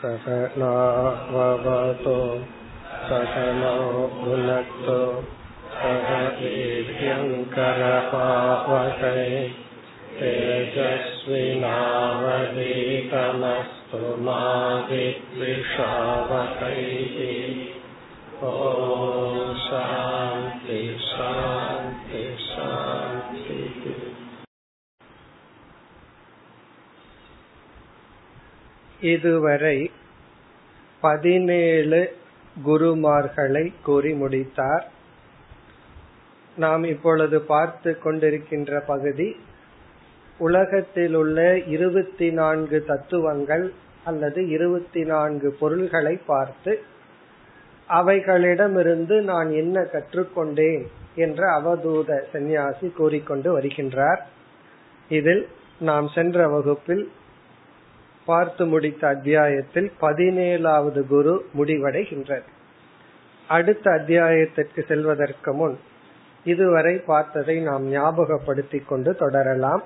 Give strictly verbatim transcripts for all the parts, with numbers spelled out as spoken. சகனாவவதோ சகனோ புனக்தோ சக வீர்யங்கரபாவகை தேஜஸ்வினாவதீதமஸ்து மா வித்விஷாவகை. ஓம் சாந்தி சாந்தி சாந்தி. இதுவரை பதினேழு குருமார்களை கூறி முடித்தார். நாம் இப்பொழுது பார்த்து கொண்டிருக்கின்ற பகுதி உலகத்தில் உள்ள இருபத்தி நான்கு தத்துவங்கள் அல்லது இருபத்தி நான்கு பொருள்களை பார்த்து அவைகளிடமிருந்து நான் என்ன கற்றுக்கொண்டேன் என்று அவதூத சந்நியாசி கூறிக்கொண்டு வருகின்றார். இதில் நாம் சென்ற வகுப்பில் பார்த்து முடித்த அத்தியாயத்தில் பதினேழாவது குரு முடிவடைகின்றது. அடுத்த அத்தியாயத்திற்கு செல்வதற்கு முன் இதுவரை பார்த்ததை நாம் ஞாபகப்படுத்திக் கொண்டு தொடரலாம்.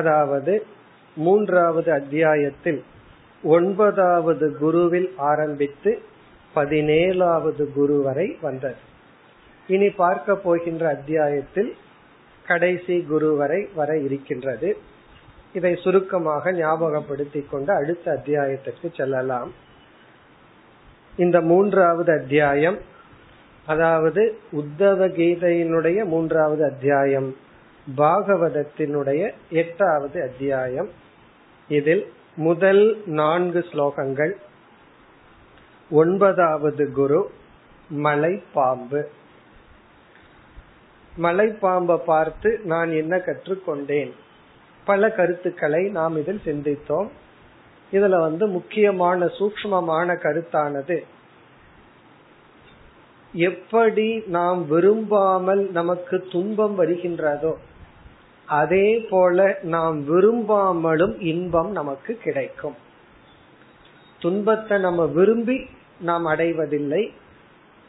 அதாவது மூன்றாவது அத்தியாயத்தில் ஒன்பதாவது குருவில் ஆரம்பித்து பதினேழாவது குரு வரை வந்தது. இனி பார்க்க போகின்ற அத்தியாயத்தில் கடைசி குரு வரை வர இருக்கின்றது. இதை சுருக்கமாக ஞாபகப்படுத்திக் கொண்டு அடுத்த அத்தியாயத்திற்கு செல்லலாம். இந்த மூன்றாவது அத்தியாயம், அதாவது உத்தவ கீதையினுடைய மூன்றாவது அத்தியாயம், பாகவதத்தினுடைய எட்டாவது அத்தியாயம். இதில் முதல் நான்கு ஸ்லோகங்கள் ஒன்பதாவது குரு மலை பாம்பு. மலை பாம்பை பார்த்து நான் என்ன கற்றுக்கொண்டேன், பல கருத்துக்களை நாம் இதில் சிந்தித்தோம். இதுல வந்து முக்கியமான சூக்ஷ்மமான கருத்தானது, எப்படி நாம் விரும்பாமல் நமக்கு துன்பம் வருகின்றதோ அதே போல நாம் விரும்பாமலும் இன்பம் நமக்கு கிடைக்கும். துன்பத்தை நம்ம விரும்பி நாம் அடைவதில்லை,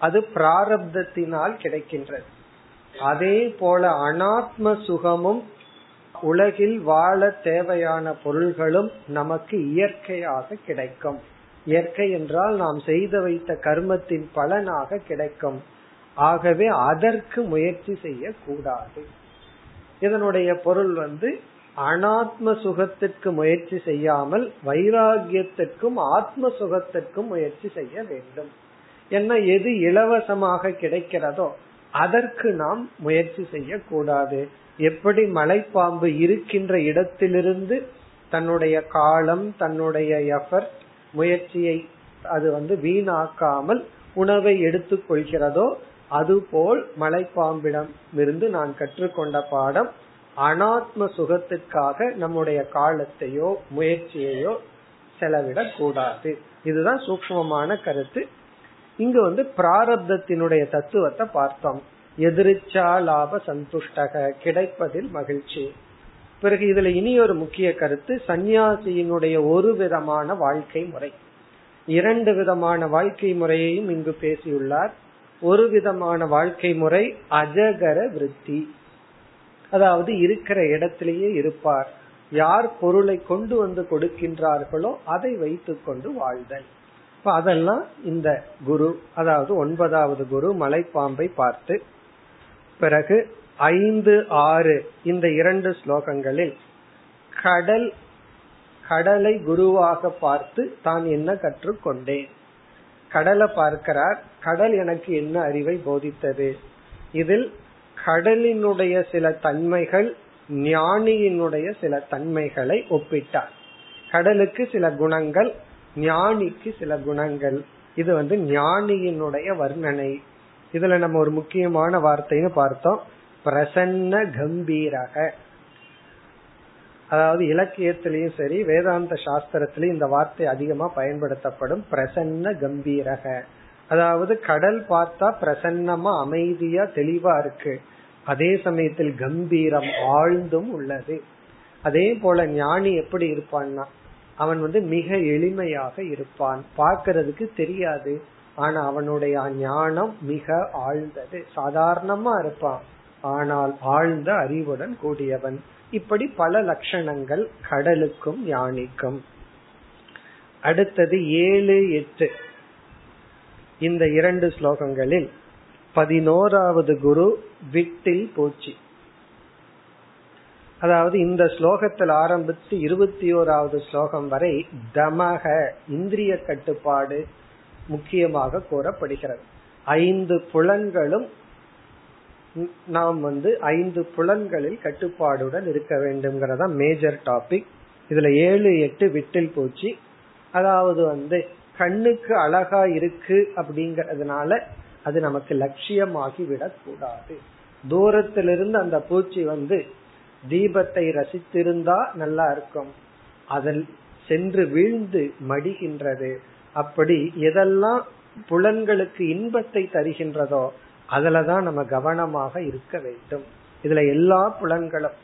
அது பிராரப்தத்தினால் கிடைக்கின்றது. அதே போல அனாத்ம சுகமும் உலகில் வாழ தேவையான பொருள்களும் நமக்கு இயற்கையாக கிடைக்கும். இயற்கை என்றால் நாம் செய்து வைத்த கர்மத்தின் பலனாக கிடைக்கும். ஆகவே அதற்கு முயற்சி செய்ய கூடாது. இதனுடைய பொருள் வந்து அனாத்ம சுகத்திற்கு முயற்சி செய்யாமல் வைராகியத்திற்கும் ஆத்ம சுகத்திற்கும் முயற்சி செய்ய வேண்டும். என்ன எது இலவசமாக கிடைக்கிறதோ அதற்கு நாம் முயற்சி செய்ய கூடாது. எப்படி மலைப்பாம்பு இருக்கின்ற இடத்திலிருந்து தன்னுடைய காலம், தன்னுடைய எஃபர்ட், முயற்சியை அது வந்து வீணாக்காமல் உணவை எடுத்துக் கொள்கிறதோ அதுபோல் மலைப்பாம்பிடம் இருந்து நான் கற்றுக்கொண்ட பாடம், அனாத்ம சுகத்திற்காக நம்முடைய காலத்தையோ முயற்சியையோ செலவிடக் கூடாது. இதுதான் சூக்ஷ்மமான கருத்து. இங்கு வந்து பிராரப்தத்தினுடைய தத்துவத்தை பார்த்தோம். எதிர்ச்சா லாப சந்துஷ்டக, கிடைப்பதில் மகிழ்ச்சி. பிறகு இதுல இனி ஒரு முக்கிய கருத்து, சந்நியாசியினுடைய ஒரு விதமான வாழ்க்கை முறை. இரண்டு விதமான வாழ்க்கை முறையையும் இங்கு பேசியுள்ளார். ஒரு விதமான வாழ்க்கை முறை அஜகர விருத்தி, அதாவது இருக்கிற இடத்திலேயே இருப்பார். யார் பொருளை கொண்டு வந்து கொடுக்கின்றார்களோ அதை வைத்து கொண்டு வாழ்தல். அதெல்லாம் இந்த குரு, அதாவது ஒன்பதாவது குரு மலைப்பாம்பை பார்த்து. பிறகு ஐந்து ஆறு இந்த இரண்டு ஸ்லோகங்களில் கடல், கடலை குருவாக பார்த்து தான் என்ன கற்றுக்கொண்டேன். கடலை பார்க்கிறார், கடல் எனக்கு என்ன அறிவை போதித்தது. இதில் கடலினுடைய சில தன்மைகள் ஞானியினுடைய சில தன்மைகளை ஒப்பிட்டார். கடலுக்கு சில குணங்கள், ஞானிக்கு சில குணங்கள். இது வந்து ஞானியினுடைய வர்ணனை. இதுல நம்ம ஒரு முக்கியமான வார்த்தைன்னு பார்த்தோம், பிரசன்ன கம்பீரக. அதாவது இலக்கியத்திலயும் சரி வேதாந்த சாஸ்திரத்திலயும் இந்த வார்த்தை அதிகமா பயன்படுத்தப்படும், பிரசன்ன கம்பீரக. அதாவது கடல் பார்த்தா பிரசன்னமா அமைதியா தெளிவா இருக்கு, அதே சமயத்தில் கம்பீரம் ஆழ்ந்தும் உள்ளது. அதே போல ஞானி எப்படி இருப்பான்னா அவன் வந்து மிக எளிமையாக இருப்பான், பார்க்கறதுக்கு தெரியாது. ஆனா அவனுடைய ஞானம் மிக ஆழ்ந்தது, சாதாரணமா இருப்பான் ஆனால் ஆழ்ந்த அறிவுடன் கூடியவன். இப்படி பல லட்சணங்கள் கடலுக்கும் ஞானிக்கும். அடுத்தது ஏழு எட்டு. இந்த இரண்டு ஸ்லோகங்களில் பதினோராவது குரு விட்டில் போச்சு. அதாவது இந்த ஸ்லோகத்தில் ஆரம்பித்து இருபத்தி ஓராவது ஸ்லோகம் வரை தமக இந்திரிய கட்டுப்பாடு முக்கியமாக கோரப்படுகிறது. ஐந்து புலன்களும் நாம் வந்து ஐந்து புலன்களில் கட்டுப்பாடுடன் இருக்க வேண்டும்ங்கிறதா மேஜர் டாபிக். இதுல ஏழு எட்டு விட்டில் போச்சு. அதாவது வந்து கண்ணுக்கு அழகா இருக்கு அப்படிங்கறதுனால அது நமக்கு லட்சியமாகி விடக்கூடாது. தூரத்திலிருந்து அந்த பூச்சி வந்து தீபத்தை ரசித்திருந்தா நல்லா இருக்கும், அதில் சென்று வீழ்ந்து மடிகின்றது. அப்படி எதெல்லாம் புலன்களுக்கு இன்பத்தை தருகின்றதோ அதுலதான் நம்ம கவனமாக இருக்க வேண்டும். இதுல எல்லா புலன்களும்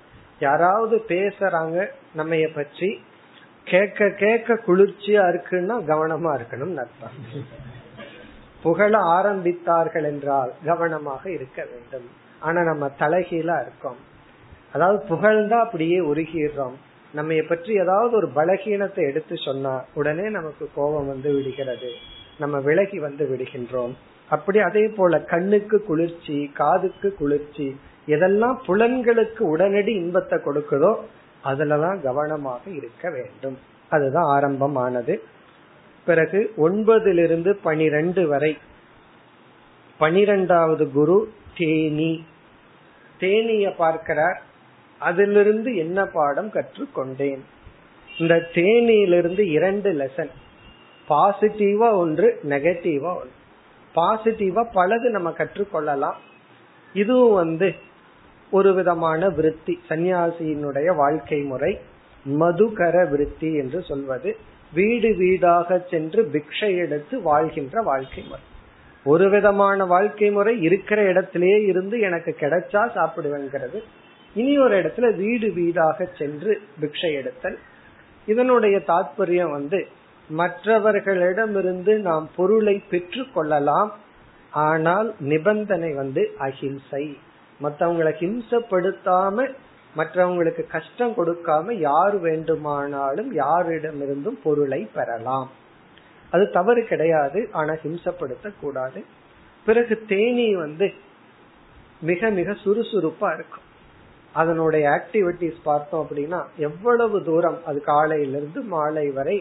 யாராவது பேசுறாங்க நம்மைய பற்றி, கேட்க கேட்க குளிர்ச்சியா இருக்குன்னா கவனமா இருக்கணும் அர்த்தம். புகழ ஆரம்பித்தார்கள் என்றால் கவனமாக இருக்க வேண்டும். ஆனா நம்ம தலைகீழா இருக்கோம், அதாவது புகழ்ந்தா அப்படியே உருகிறோம். நம்ம பற்றி ஏதாவது ஒரு பலகீனத்தை எடுத்து சொன்னா உடனே நமக்கு கோபம் வந்து விடுகிறது, நம்ம விலகி வந்து விடுகின்றோம். அப்படி அதே போல கண்ணுக்கு குளிர்ச்சி, காதுக்கு குளிர்ச்சி, எதெல்லாம் புலன்களுக்கு உடனடி இன்பத்தை கொடுக்குதோ அதுலதான் கவனமாக இருக்க வேண்டும். அதுதான் ஆரம்பமானது. பிறகு ஒன்பதிலிருந்து பனிரெண்டு வரை பனிரெண்டாவது குரு தேனி. தேனிய பார்க்கிறார், அதிலிருந்து என்ன பாடம் கற்றுக்கொண்டேன். இந்த தேனியிலிருந்து இரண்டு லெசன், பாசிட்டிவா ஒன்று, நெகட்டிவா ஒன்று. பாசிட்டிவா பலது நம்ம கற்றுக்கொள்ளலாம். இதுவும் வந்து ஒரு விதமான விருத்தி, சன்னியாசியினுடைய வாழ்க்கை முறை மதுகர விருத்தி என்று சொல்வது. வீடு வீடாக சென்று பிக்ஷை எடுத்து வாழ்கின்ற வாழ்க்கை முறை ஒரு விதமான வாழ்க்கை முறை. இருக்கிற இடத்திலேயே இருந்து எனக்கு கிடைச்சா சாப்பிடுவேங்கிறது. இனி ஒரு இடத்துல வீடு வீடாக சென்று பிக்ஷை எடுத்தல். இதனுடைய தாற்பயம் வந்து மற்றவர்களிடமிருந்து நாம் பொருளை பெற்று கொள்ளலாம், ஆனால் நிபந்தனை வந்து அஹிம்சை. மற்றவங்களை ஹிம்சப்படுத்தாம, மற்றவங்களுக்கு கஷ்டம் கொடுக்காம யார் வேண்டுமானாலும் யாரிடமிருந்தும் பொருளை பெறலாம். அது தவறு கிடையாது, ஆனா ஹிம்சப்படுத்த கூடாது. பிறகு தேனி வந்து மிக மிக சுறுசுறுப்பா இருக்கும். அதனுடைய ஆக்டிவிட்டிஸ் பார்த்தோம் அப்படின்னா எவ்வளவு தூரம் அது காலையிலிருந்து மாலை வரை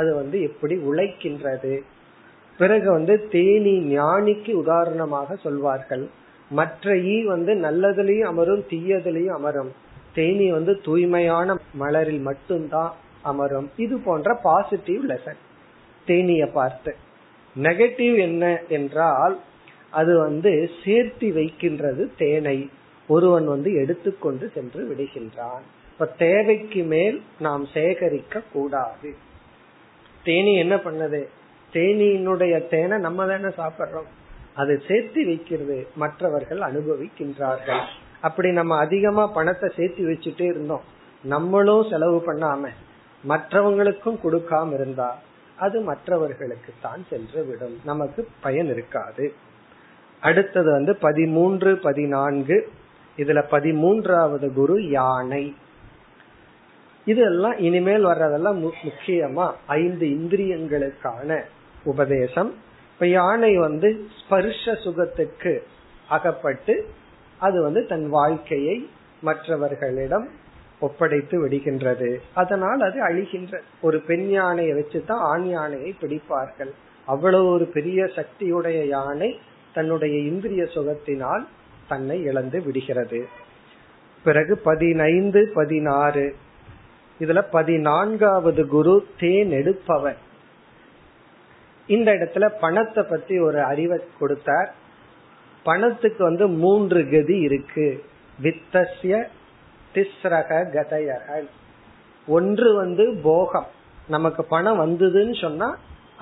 அது வந்து எப்படி உழைக்கின்றது. பிறகு வந்து தேனி ஞானிக்கு உதாரணமாக சொல்வார்கள். மற்ற ஈ வந்து நல்லதுலயும் அமரும், தீயதுலயும் அமரும். தேனி வந்து தூய்மையான மலரில் மட்டும்தான் அமரும். இது போன்ற பாசிட்டிவ் லெசன் தேனிய பார்த்து. நெகட்டிவ் என்ன என்றால் அது வந்து சேர்த்து வைக்கின்றது தேனை. ஒருவன் வந்து எடுத்துக்கொண்டு சென்று விடுகின்றான். இப்ப தேவைக்கு மேல் நாம் சேகரிக்க கூடாது. தேனி என்ன பண்ணது? தேனியினுடைய தேனை நம்ம தானே சாப்பிடுறோம், அதை சேர்த்து வைக்கிறது, மற்றவர்கள் அனுபவிக்கின்றார்கள். அப்படி நம்ம அதிகமா பணத்தை சேர்த்து வச்சுட்டே இருந்தோம், நம்மளும் செலவு பண்ணாம மற்றவங்களுக்கும் கொடுக்காம இருந்தா அது மற்றவர்களுக்கு தான் சென்று விடும், நமக்கு பயன் இருக்காது. அடுத்தது வந்து பதிமூன்று பதினான்கு. இதுல பதிமூன்றாவது குரு யானை. இதெல்லாம் இனிமேல் வர்றதெல்லாம் முக்கியமா ஐந்து இந்திரியங்களுக்கான உபதேசம். இப்ப யானை வந்து ஸ்பர்ஷ சுகத்துக்கு அகப்பட்டு அது வந்து தன் வாழ்க்கையை மற்றவர்களிடம் ஒப்படைத்து விடுகின்றது, அதனால் அது அழிகின்ற. ஒரு பெண் யானையை வச்சுதான் ஆண் யானையை பிடிப்பார்கள். அவ்வளவு ஒரு பெரிய சக்தியுடைய யானை தன்னுடைய இந்திரிய சுகத்தினால் தன்னை இழந்து விடுகிறது. பிறகு பதினைந்து பதினாறு. இதுல பதினான்காவது குரு தேன் எடுப்பவன். இந்த இடத்துல பணத்தை பத்தி ஒரு அறிவை கொடுத்தார். பணத்துக்கு வந்து மூன்று கதி இருக்கு. வித்தஸ்ய திஸ்ரக கதயஹ. ஒன்று வந்து போகம், நமக்கு பணம் வந்ததுன்னு சொன்னா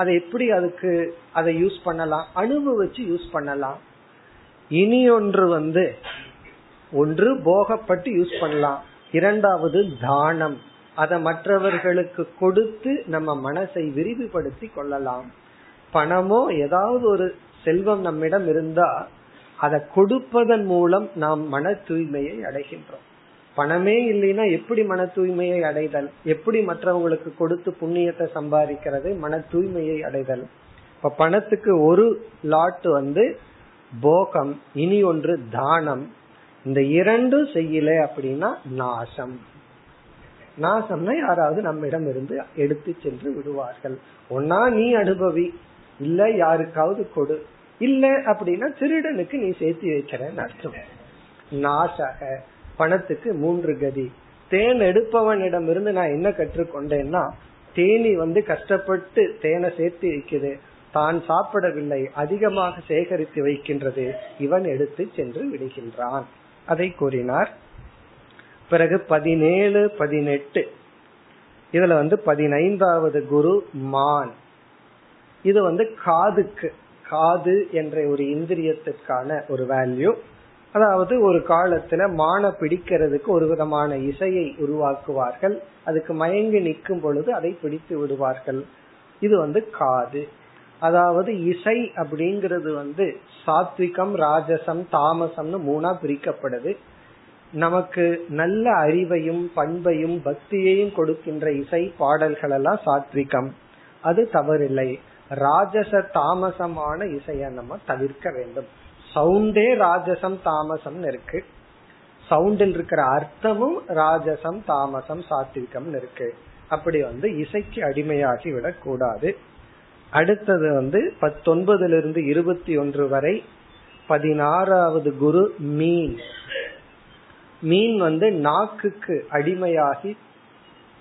அதை எப்படி அதுக்கு அதை யூஸ் பண்ணலாம், அனுபவிச்சு யூஸ் பண்ணலாம். இனி ஒன்று வந்து ஒன்று போகப்பட்டு யூஸ் பண்ணலாம், இரண்டாவது தானம், அதை மற்றவர்களுக்கு கொடுத்து நம்ம மனசை விரிவுபடுத்தி கொள்ளலாம். பணமோ ஏதாவது ஒரு செல்வம் நம்மிடம் இருந்தா அதை கொடுப்பதன் மூலம் நாம் மன தூய்மையை அடைகின்றோம். பணமே இல்லைன்னா எப்படி மன தூய்மையை அடைதல், எப்படி மற்றவங்களுக்கு கொடுத்து புண்ணியத்தை சம்பாதிக்கிறது, மன தூய்மையை அடைதல். இப்ப பணத்துக்கு ஒரு லாட் வந்து போகம், இனி ஒன்று தானம். இந்த இரண்டும் செய்யல அப்படின்னா நாசம். நாசம்னா யாராவது நம்மிடம் இருந்து எடுத்து சென்று விடுவார்கள். ஒன்னா நீ அனுபவி, இல்ல யாருக்காவது கொடு, இல்ல அப்படின்னா திருடனுக்கு நீ சேர்த்து வைக்கிறேன்னு அர்த்தம். நாசக பணத்துக்கு மூன்று கதி. தேன் எடுப்பவனிடம் இருந்து நான் என்ன கற்றுக்கொண்டேன்னா, தேனி வந்து கஷ்டப்பட்டு தேனை சேர்த்து வைக்குது, தான் சாப்பிடவில்லை, அதிகமாக சேகரித்து வைக்கின்றது, இவன் எடுத்து சென்று விடுகின்றான். அதை கூறினார். பிறகு பதினேழு பதினெட்டு இதுல வந்து பதினைந்தாவது குரு மான். இது வந்து காதுக்கு, காது என்ற ஒரு இந்திரியத்திற்கான ஒரு வேல்யூ. அதாவது ஒரு காலத்துல மானை பிடிக்கிறதுக்கு ஒரு விதமான இசையை உருவாக்குவார்கள், அதுக்கு மயங்கி நிற்கும் பொழுது அதை பிடித்து விடுவார்கள். இது வந்து காது. அதாவது இசை அப்படிங்கிறது வந்து சாத்விகம், ராஜசம், தாமசம்னு மூணா பிரிக்கப்படுது. நமக்கு நல்ல அறிவையும் பண்பையும் பக்தியையும் கொடுக்கின்ற இசை பாடல்கள் எல்லாம் சாத்விகம், அது தவறில்லை. ராஜச தாமசமான இசைய நம்ம தவிர்க்க வேண்டும். சவுண்டே ராஜசம் தாமசம் இருக்கு, சவுண்டில் இருக்கிற அர்த்தமும் ராஜசம் தாமசம் சாத்விகம் இருக்கு. அப்படி வந்து இசைக்கு அடிமையாகி விடக் கூடாது. அடுத்தது வந்து பத்தொன்பதுல இருந்து இருபத்தி ஒன்று வரை பதினாறாவது குரு மீன். மீன் வந்து நாக்குக்கு அடிமையாகி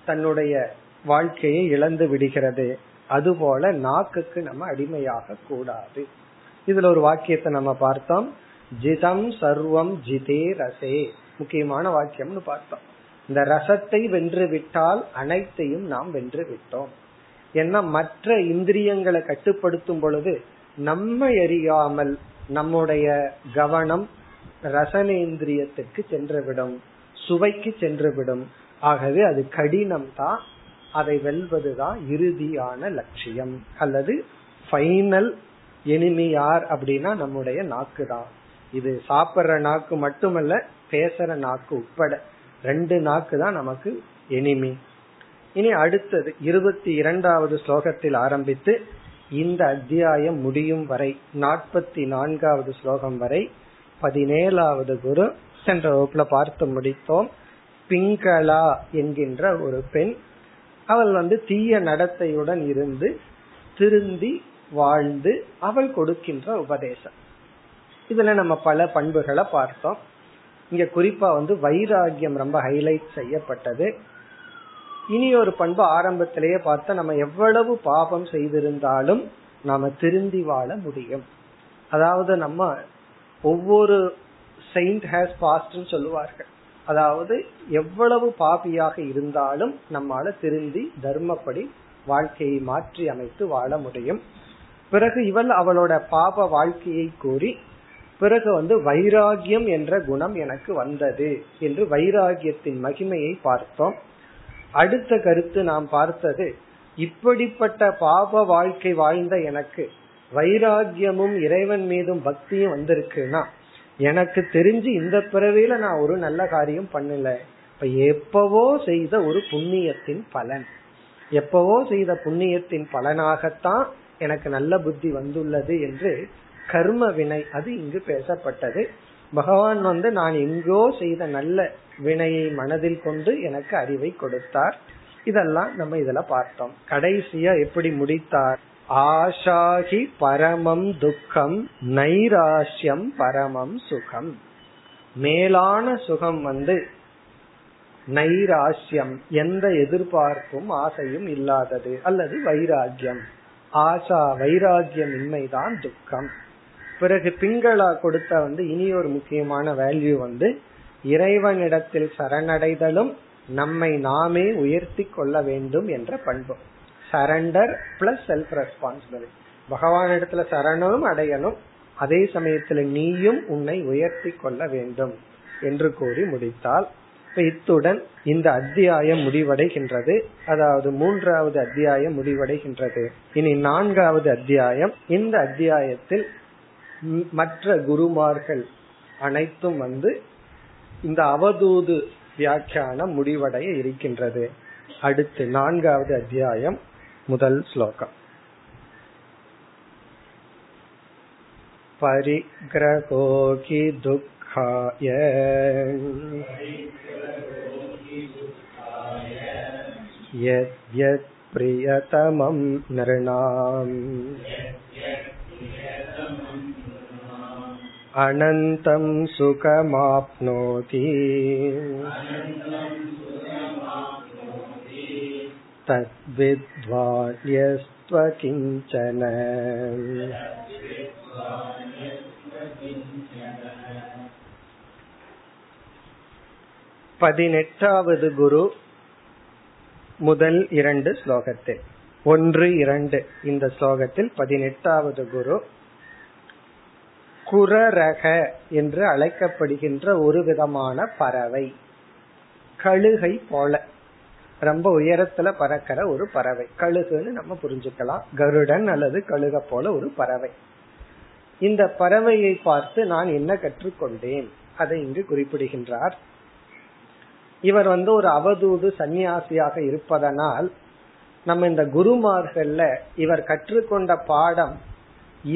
தன்னுடைய வாழ்க்கையை இழந்து விடுகிறது. அதுபோல நாக்குக்கு நம்ம அடிமையாக கூடாது. இதுல ஒரு வாக்கியத்தை நம்ம பார்த்தோம், ஜிதம் சர்வம் ஜிதே ரசே, முக்கியமான வாக்கியம்னு பார்த்தோம். இந்த ரசத்தை வென்று விட்டால் அனைத்தையும் நாம் வென்று விட்டோம். ஏன்னா மற்ற இந்திரியங்களை கட்டுப்படுத்தும் பொழுது நம்ம எரியாமல் நம்முடைய கவனம் ரசனேந்திரியத்துக்கு சென்றுவிடும், சுவைக்கு சென்றுவிடும். ஆகவே அது கடினம் தான், அதை வெல்வதுதான் இறுதியான லட்சியம் அல்லது ஃபைனல் எனிமியார் அப்படின்னா நம்முடைய நாக்கு தான். இது சாப்பிட்ற நாக்கு மட்டுமல்ல, பேசுற நாக்கு உட்பட ரெண்டு நாக்கு தான் நமக்கு எனிமி. இனி அடுத்தது இருபத்தி இரண்டாவது ஸ்லோகத்தில் ஆரம்பித்து இந்த அத்தியாயம் முடியும் வரை நாற்பத்தி நான்காவது ஸ்லோகம் வரை பதினேழாவது குரு. சென்ற வகுப்புல பார்த்து முடித்தோம். பிங்களா என்கின்ற ஒரு பெண், அவள் வந்து தீய நடத்தையுடன் இருந்து திருந்தி வாழ்ந்து அவள் கொடுக்கின்ற உபதேசம். இதுல நம்ம பல பண்புகளை பார்த்தோம். இங்க குறிப்பா வந்து வைராகியம் ரொம்ப ஹைலைட் செய்யப்பட்டது. இனி ஒரு பண்பு ஆரம்பத்திலேயே பார்த்தா, நம்ம எவ்வளவு பாபம் செய்திருந்தாலும் நாம திருந்தி வாழ முடியும். அதாவது நம்ம ஒவ்வொரு செயின்ட் ஹேஸ் பாஸ்ட்னு சொல்லுவார்கள். அதாவது எவ்வளவு பாபியாக இருந்தாலும் நம்மால திருந்தி தர்மப்படி வாழ்க்கையை மாற்றி அமைத்து வாழ முடியும். பிறகு இவள் அவளோட பாப வாழ்க்கையை கூறி, பிறகு வந்து வைராகியம் என்ற குணம் எனக்கு வந்தது என்று வைராகியத்தின் மகிமையை பார்த்தோம். அடுத்த கருத்து நாம் பார்த்தது, இப்படிப்பட்ட பாப வாழ்க்கை வாழ்ந்த எனக்கு வைராகியமும் இறைவன் மீதும் பக்தியும் வந்திருக்குன்னா, எனக்கு தெரிஞ்சு இந்த பிறவில நான் ஒரு நல்ல காரியம் பண்ணல, இப்ப எப்பவோ செய்த ஒரு புண்ணியத்தின் பலன், எப்பவோ செய்த புண்ணியத்தின் பலனாகத்தான் எனக்கு நல்ல புத்தி வந்துள்ளது என்று கர்ம வினை அது இங்கு பேசப்பட்டது. பகவான் வந்து நான் எங்கோ செய்த நல்ல வினையை மனதில் கொண்டு எனக்கு அறிவை கொடுத்தார். இதெல்லாம் நம்ம இதுல பார்த்தோம். கடைசியா எப்படி முடித்தார், ஆஷாஹி பரமம் துக்கம் நைராஷ்யம் பரமம் சுகம். மேலான சுகம் வந்து நைராஷ்யம், எந்த எதிர்பார்ப்பும் ஆசையும் இல்லாதது, அல்லது வைராகியம். ஆசா வைராகியம் இன்மைதான் துக்கம். பிறகு பிங்களா கொடுத்த வந்து இனி ஒரு முக்கியமான வேல்யூ வந்து இறைவனிடத்தில் சரணடைதலும் நம்மை நாமே உயர்த்தி கொள்ள வேண்டும் என்ற பண்பு. Surrender plus self responsibility. பகவானிடத்துல சரணனும் அடையணும், அதே சமயத்துல நீயும் உன்னை உயர்த்தி கொள்ள வேண்டும் என்று கூறி முடித்தால், இத்துடன் இந்த அத்தியாயம் முடிவடைகின்றது. அதாவது மூன்றாவது அத்தியாயம் முடிவடைகின்றது. இனி நான்காவது அத்தியாயம். இந்த அத்தியாயத்தில் மற்ற குருமார்கள் அனைத்தும் வந்து இந்த அவதூது வியாக்கியானம் முடிவடைய இருக்கின்றது. அடுத்து நான்காவது அத்தியாயம் முதல் ஸ்லோகம். பரிக்ரகோகி துக்காய யத் யத் பிரியதமம் நரணாம் அனந்தம் சுகமாப்னோதி தத்வித்வார்யஸ்த்வ கிஞ்சன. பதினெட்டாவது குரு முதல் இரண்டு ஸ்லோகத்தில் ஒன்று இரண்டு இந்த ஸ்லோகத்தில் பதினெட்டாவது குரு குரரக என்று அழைக்கப்படுகின்ற ஒரு விதமான பறவை, கழுகை போல ரொம்ப உயரத்துல பறக்கிற ஒரு பறவை. கழுகுன்னு நம்ம புரிஞ்சுக்கலாம், கருடன் அல்லது கழுக போல ஒரு பறவை. இந்த பறவையை பார்த்து நான் என்ன கற்றுக்கொண்டேன் அதை இங்கு குறிப்பிடுகின்றார். இவர் வந்து ஒரு அவதூது சன்னியாசியாக இருப்பதனால் நம்ம இந்த குருமார்கள்ல இவர் கற்றுக்கொண்ட பாடம்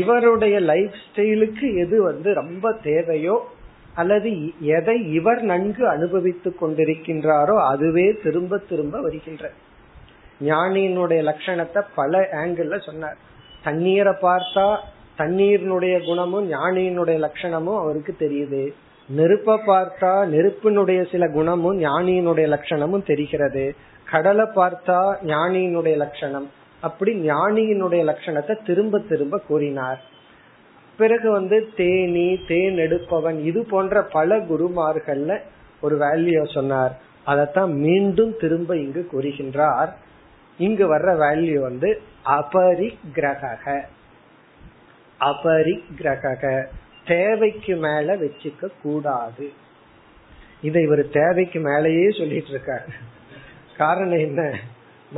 இவருடைய லைஃப் ஸ்டைலுக்கு எது வந்து ரொம்ப தேவையோ அல்லது எதை இவர் நன்கு அனுபவித்து கொண்டிருக்கின்றாரோ அதுவே திரும்ப திரும்ப வருகின்ற ஞானியினுடைய லட்சணத்தை பல ஆங்கிள் சொன்னார். தண்ணீரை பார்த்தா தண்ணீரினுடைய குணமும் ஞானியினுடைய லட்சணமும் அவருக்கு தெரியுது. நெருப்ப பார்த்தா நெருப்பினுடைய சில குணமும் ஞானியினுடைய லட்சணமும் தெரிகிறது. கடலை பார்த்தா ஞானியினுடைய லட்சணம், அப்படி ஞானியினுடைய லட்சணத்தை திரும்ப திரும்ப கூறினார். பிறகு வந்து தேனி தேன் எடுப்பவன் இது போன்ற பல குருமார்கள்ல ஒரு வேல்யூ சொன்னார். அதத்தான் மீண்டும் திரும்ப இங்கு கூறுகின்றார். இங்கு வர்ற வேல்யூ வந்து அபரிக்கிரக. அபரிக்கிரக தேவைக்கு மேல வச்சுக்க கூடாது. இதை இவர் தேவைக்கு மேலேயே சொல்லிட்டு இருக்கார். காரணம் என்ன,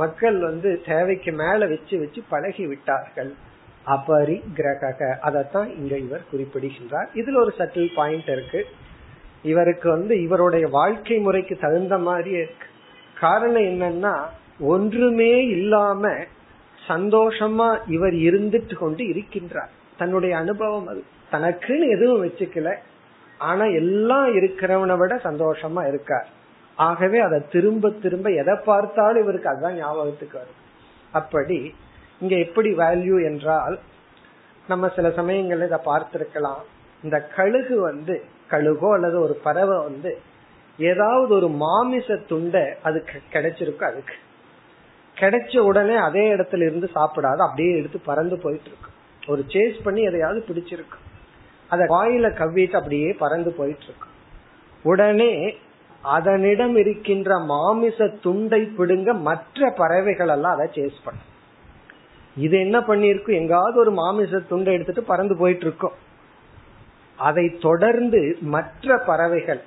மக்கள் வந்து தேவைக்கு மேல வச்சு வச்சு பழகி விட்டார்கள். அபரிக்கிரக அதத்தான் இங்க இவர் குறிப்பிடுகின்றார். இதுல ஒரு சட்டில் பாயிண்ட் இருக்கு. இவருக்கு வந்து இவருடைய வாழ்க்கை முறைக்கு தகுந்த மாதிரியே இருக்கு. காரணம் என்னன்னா, ஒன்றுமே இல்லாம சந்தோஷமா இவர் இருந்துட்டு கொண்டு இருக்கின்றார். தன்னுடைய அனுபவம் அது, தனக்குன்னு எதுவும் வச்சுக்கல, ஆனா எல்லாம் இருக்கிறவனை விட சந்தோஷமா இருக்கார். ஆகவே அதை திரும்ப திரும்ப எதை பார்த்தாலும் இவருக்கு அதுதான் ஞாபகத்துக்கு வரும். அப்படி இங்க எப்படி வேல்யூ என்றால், நம்ம சில சமயங்கள்ல இதை பார்த்திருக்கலாம். இந்த கழுகு வந்து கழுகோ அல்லது ஒரு பறவை வந்து ஏதாவது ஒரு மாமிச துண்டை அதுக்கு கிடைச்சிருக்கும், அதுக்கு கிடைச்ச உடனே அதே இடத்துல இருந்து சாப்பிடாது, அப்படியே எடுத்து பறந்து போயிட்டு இருக்கும். ஒரு சேஸ் பண்ணி எதையாவது பிடிச்சிருக்கு, அத வாயில கவ்விட்டு அப்படியே பறந்து போயிட்டு இருக்கு. உடனே அதனிடம் இருக்கின்ற மாமிச துண்டை பிடுங்க மற்ற பறவைகள் எல்லாம் அதை சேஸ் பண்ணும். இது என்ன பண்ணிருக்கும், எங்காவது ஒரு மாமிச துண்டை எடுத்துட்டு பறந்து போயிட்டு இருக்கும். அதை தொடர்ந்து மற்ற பறவைகள்,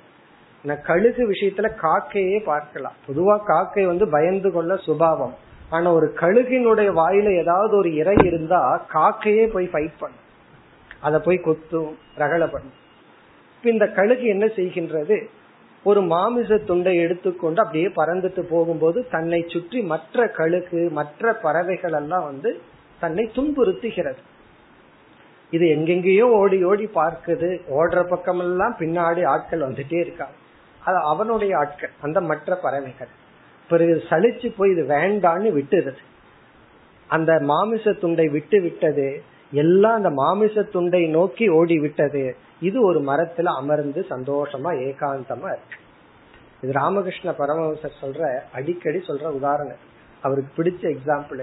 கழுகு விஷயத்துல காக்கையே பார்க்கலாம். பொதுவா காக்கை வந்து பயந்து கொள்ள சுபாவம், ஆனா ஒரு கழுகினுடைய வாயில ஏதாவது ஒரு இறை இருந்தா காக்கையே போய் ஃபைட் பண்ணும், அதை போய் கொத்தும், ரகலை பண்ணும். இந்த கழுகு என்ன செய்கின்றது, ஒரு மாமிச துண்டை எடுத்துக்கொண்டு அப்படியே பறந்துட்டு போகும்போது தன்னை சுற்றி மற்ற கழுகு மற்ற பறவைகள் எல்லாம் வந்து தன்னை துன்புறுத்துகிறது. இது எங்கெங்கேயோ ஓடி ஓடி பார்க்குது, ஓடுற பக்கமெல்லாம் பின்னாடி ஆட்கள் வந்துட்டே இருக்காங்க, அது அவனுடைய ஆட்கள் அந்த மற்ற பறவைகள். பிறகு சலிச்சு போய் இது வேண்டான்னு விட்டுறது, அந்த மாமிச துண்டை விட்டு விட்டது, எல்லாம் அந்த மாமிச துண்டை நோக்கி ஓடி விட்டது. இது ஒரு மரத்துல அமர்ந்து சந்தோஷமா ஏகாந்தமா இருக்கு. இது ராமகிருஷ்ண பரமஹம்சர் சொல்ற அடிக்கடி சொல்ற உதாரணம், அவருக்கு பிடிச்ச எக்ஸாம்பிள்.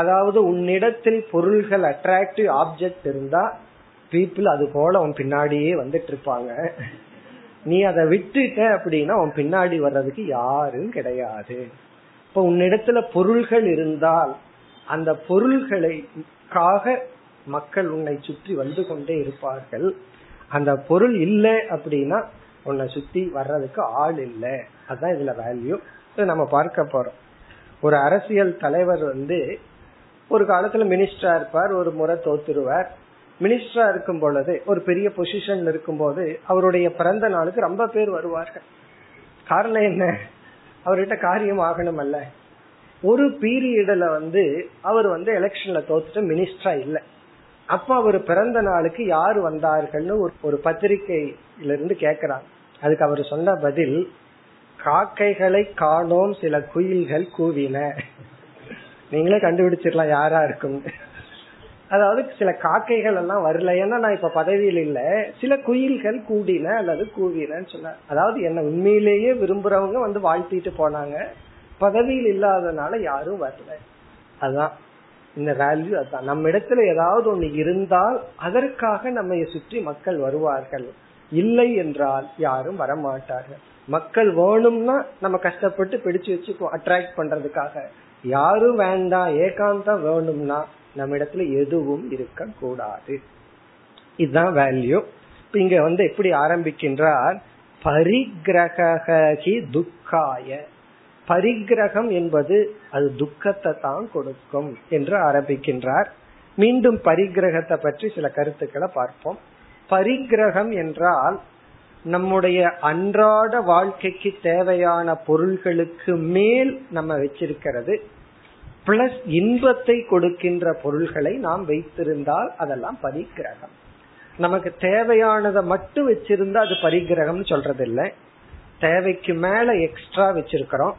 அதாவது உன்னிடத்தில் பொருள்கள் அட்ராக்டிவ் ஆப்ஜெக்ட் இருந்தா பீப்புள் அது போல உன் பின்னாடியே வந்துட்டு இருப்பாங்க. நீ அதை விட்டுட்ட அப்படின்னா உன் பின்னாடி வர்றதுக்கு யாரும் கிடையாது. இப்ப உன்னிடத்துல பொருள்கள் இருந்தால் அந்த பொருள்களுக்காக மக்கள் உன்னை சுற்றி வந்து கொண்டே இருப்பார்கள். அந்த பொருள் இல்லை அப்படின்னா உன்னை சுத்தி வர்றதுக்கு ஆள் இல்லை. அதுதான் இதுல வேல்யூ. நம்ம பார்க்க போறோம். ஒரு அரசியல் தலைவர் வந்து ஒரு காலத்துல மினிஸ்டரா இருப்பார், ஒரு முறை தோத்துருவார். மினிஸ்டரா இருக்கும் பொழுது, ஒரு பெரிய பொசிஷன்ல இருக்கும் போது அவருடைய பிறந்த நாளுக்கு ரொம்ப பேர் வருவார்கள். காரணம் என்ன, அவர்கிட்ட காரியம் ஆகணும் அல்ல. ஒரு பீரியட்ல வந்து அவர் வந்து எலெக்ஷன்ல தோத்துட்டு மினிஸ்டரா இல்ல. அப்ப அவர் பிறந்த நாளுக்கு யாரு வந்தார்கள் ஒரு பத்திரிகையில இருந்து கேக்குறாங்க. அதுக்கு அவர் சொன்ன பதில், காக்கைகளை காணோம் சில குயில்கள் கூவின. நீங்களே கண்டுபிடிச்சிடலாம் யாரா இருக்கும். அதாவது சில காக்கைகள் எல்லாம் வரல, ஏன்னா நான் இப்ப பதவியில் இல்ல, சில குயில்கள் கூடின அல்லது கூவினன்னு சொன்னார். அதாவது என்ன உண்மையிலேயே விரும்புறவங்க வந்து வாழ்த்திட்டு போனாங்க, பதவியில் இல்லாதனால யாரும் வரல. அதான் இந்த வேல்யூ. அதான் நம்ம இடத்துல ஏதாவது ஒண்ணு இருந்தால் அதற்காக நம்ம சுற்றி மக்கள் வருவார்கள், இல்லை என்றால் யாரும் வரமாட்டார்கள். மக்கள் வேணும்னா நம்ம கஷ்டப்பட்டு பிடிச்சு வச்சு அட்ராக்ட் பண்றதுக்காக, யாரும் வேண்டாம் ஏகாந்தம் வேணும்னா நம்ம இடத்துல எதுவும் இருக்க கூடாது. இதுதான் வேல்யூ. இங்க வந்து எப்படி ஆரம்பிக்கின்றார், பரிகிரகி துக்காய. பரிகிரகம் என்பது அது துக்கத்தை தான் கொடுக்கும் என்று ஆரம்பிக்கின்றார். மீண்டும் பரிகிரகத்தை பற்றி சில கருத்துக்களை பார்ப்போம். பரிகிரகம் என்றால் நம்முடைய அன்றாட வாழ்க்கைக்கு தேவையான பொருள்களுக்கு மேல் நம்ம வச்சிருக்கிறது, பிளஸ் இன்பத்தை கொடுக்கின்ற பொருள்களை நாம் வைத்திருந்தால் அதெல்லாம் பரிகிரகம். நமக்கு தேவையானதை மட்டும் வச்சிருந்தா அது பரிகிரகம்னு சொல்றது இல்லை. தேவைக்கு மேல எக்ஸ்ட்ரா வச்சிருக்கிறோம்.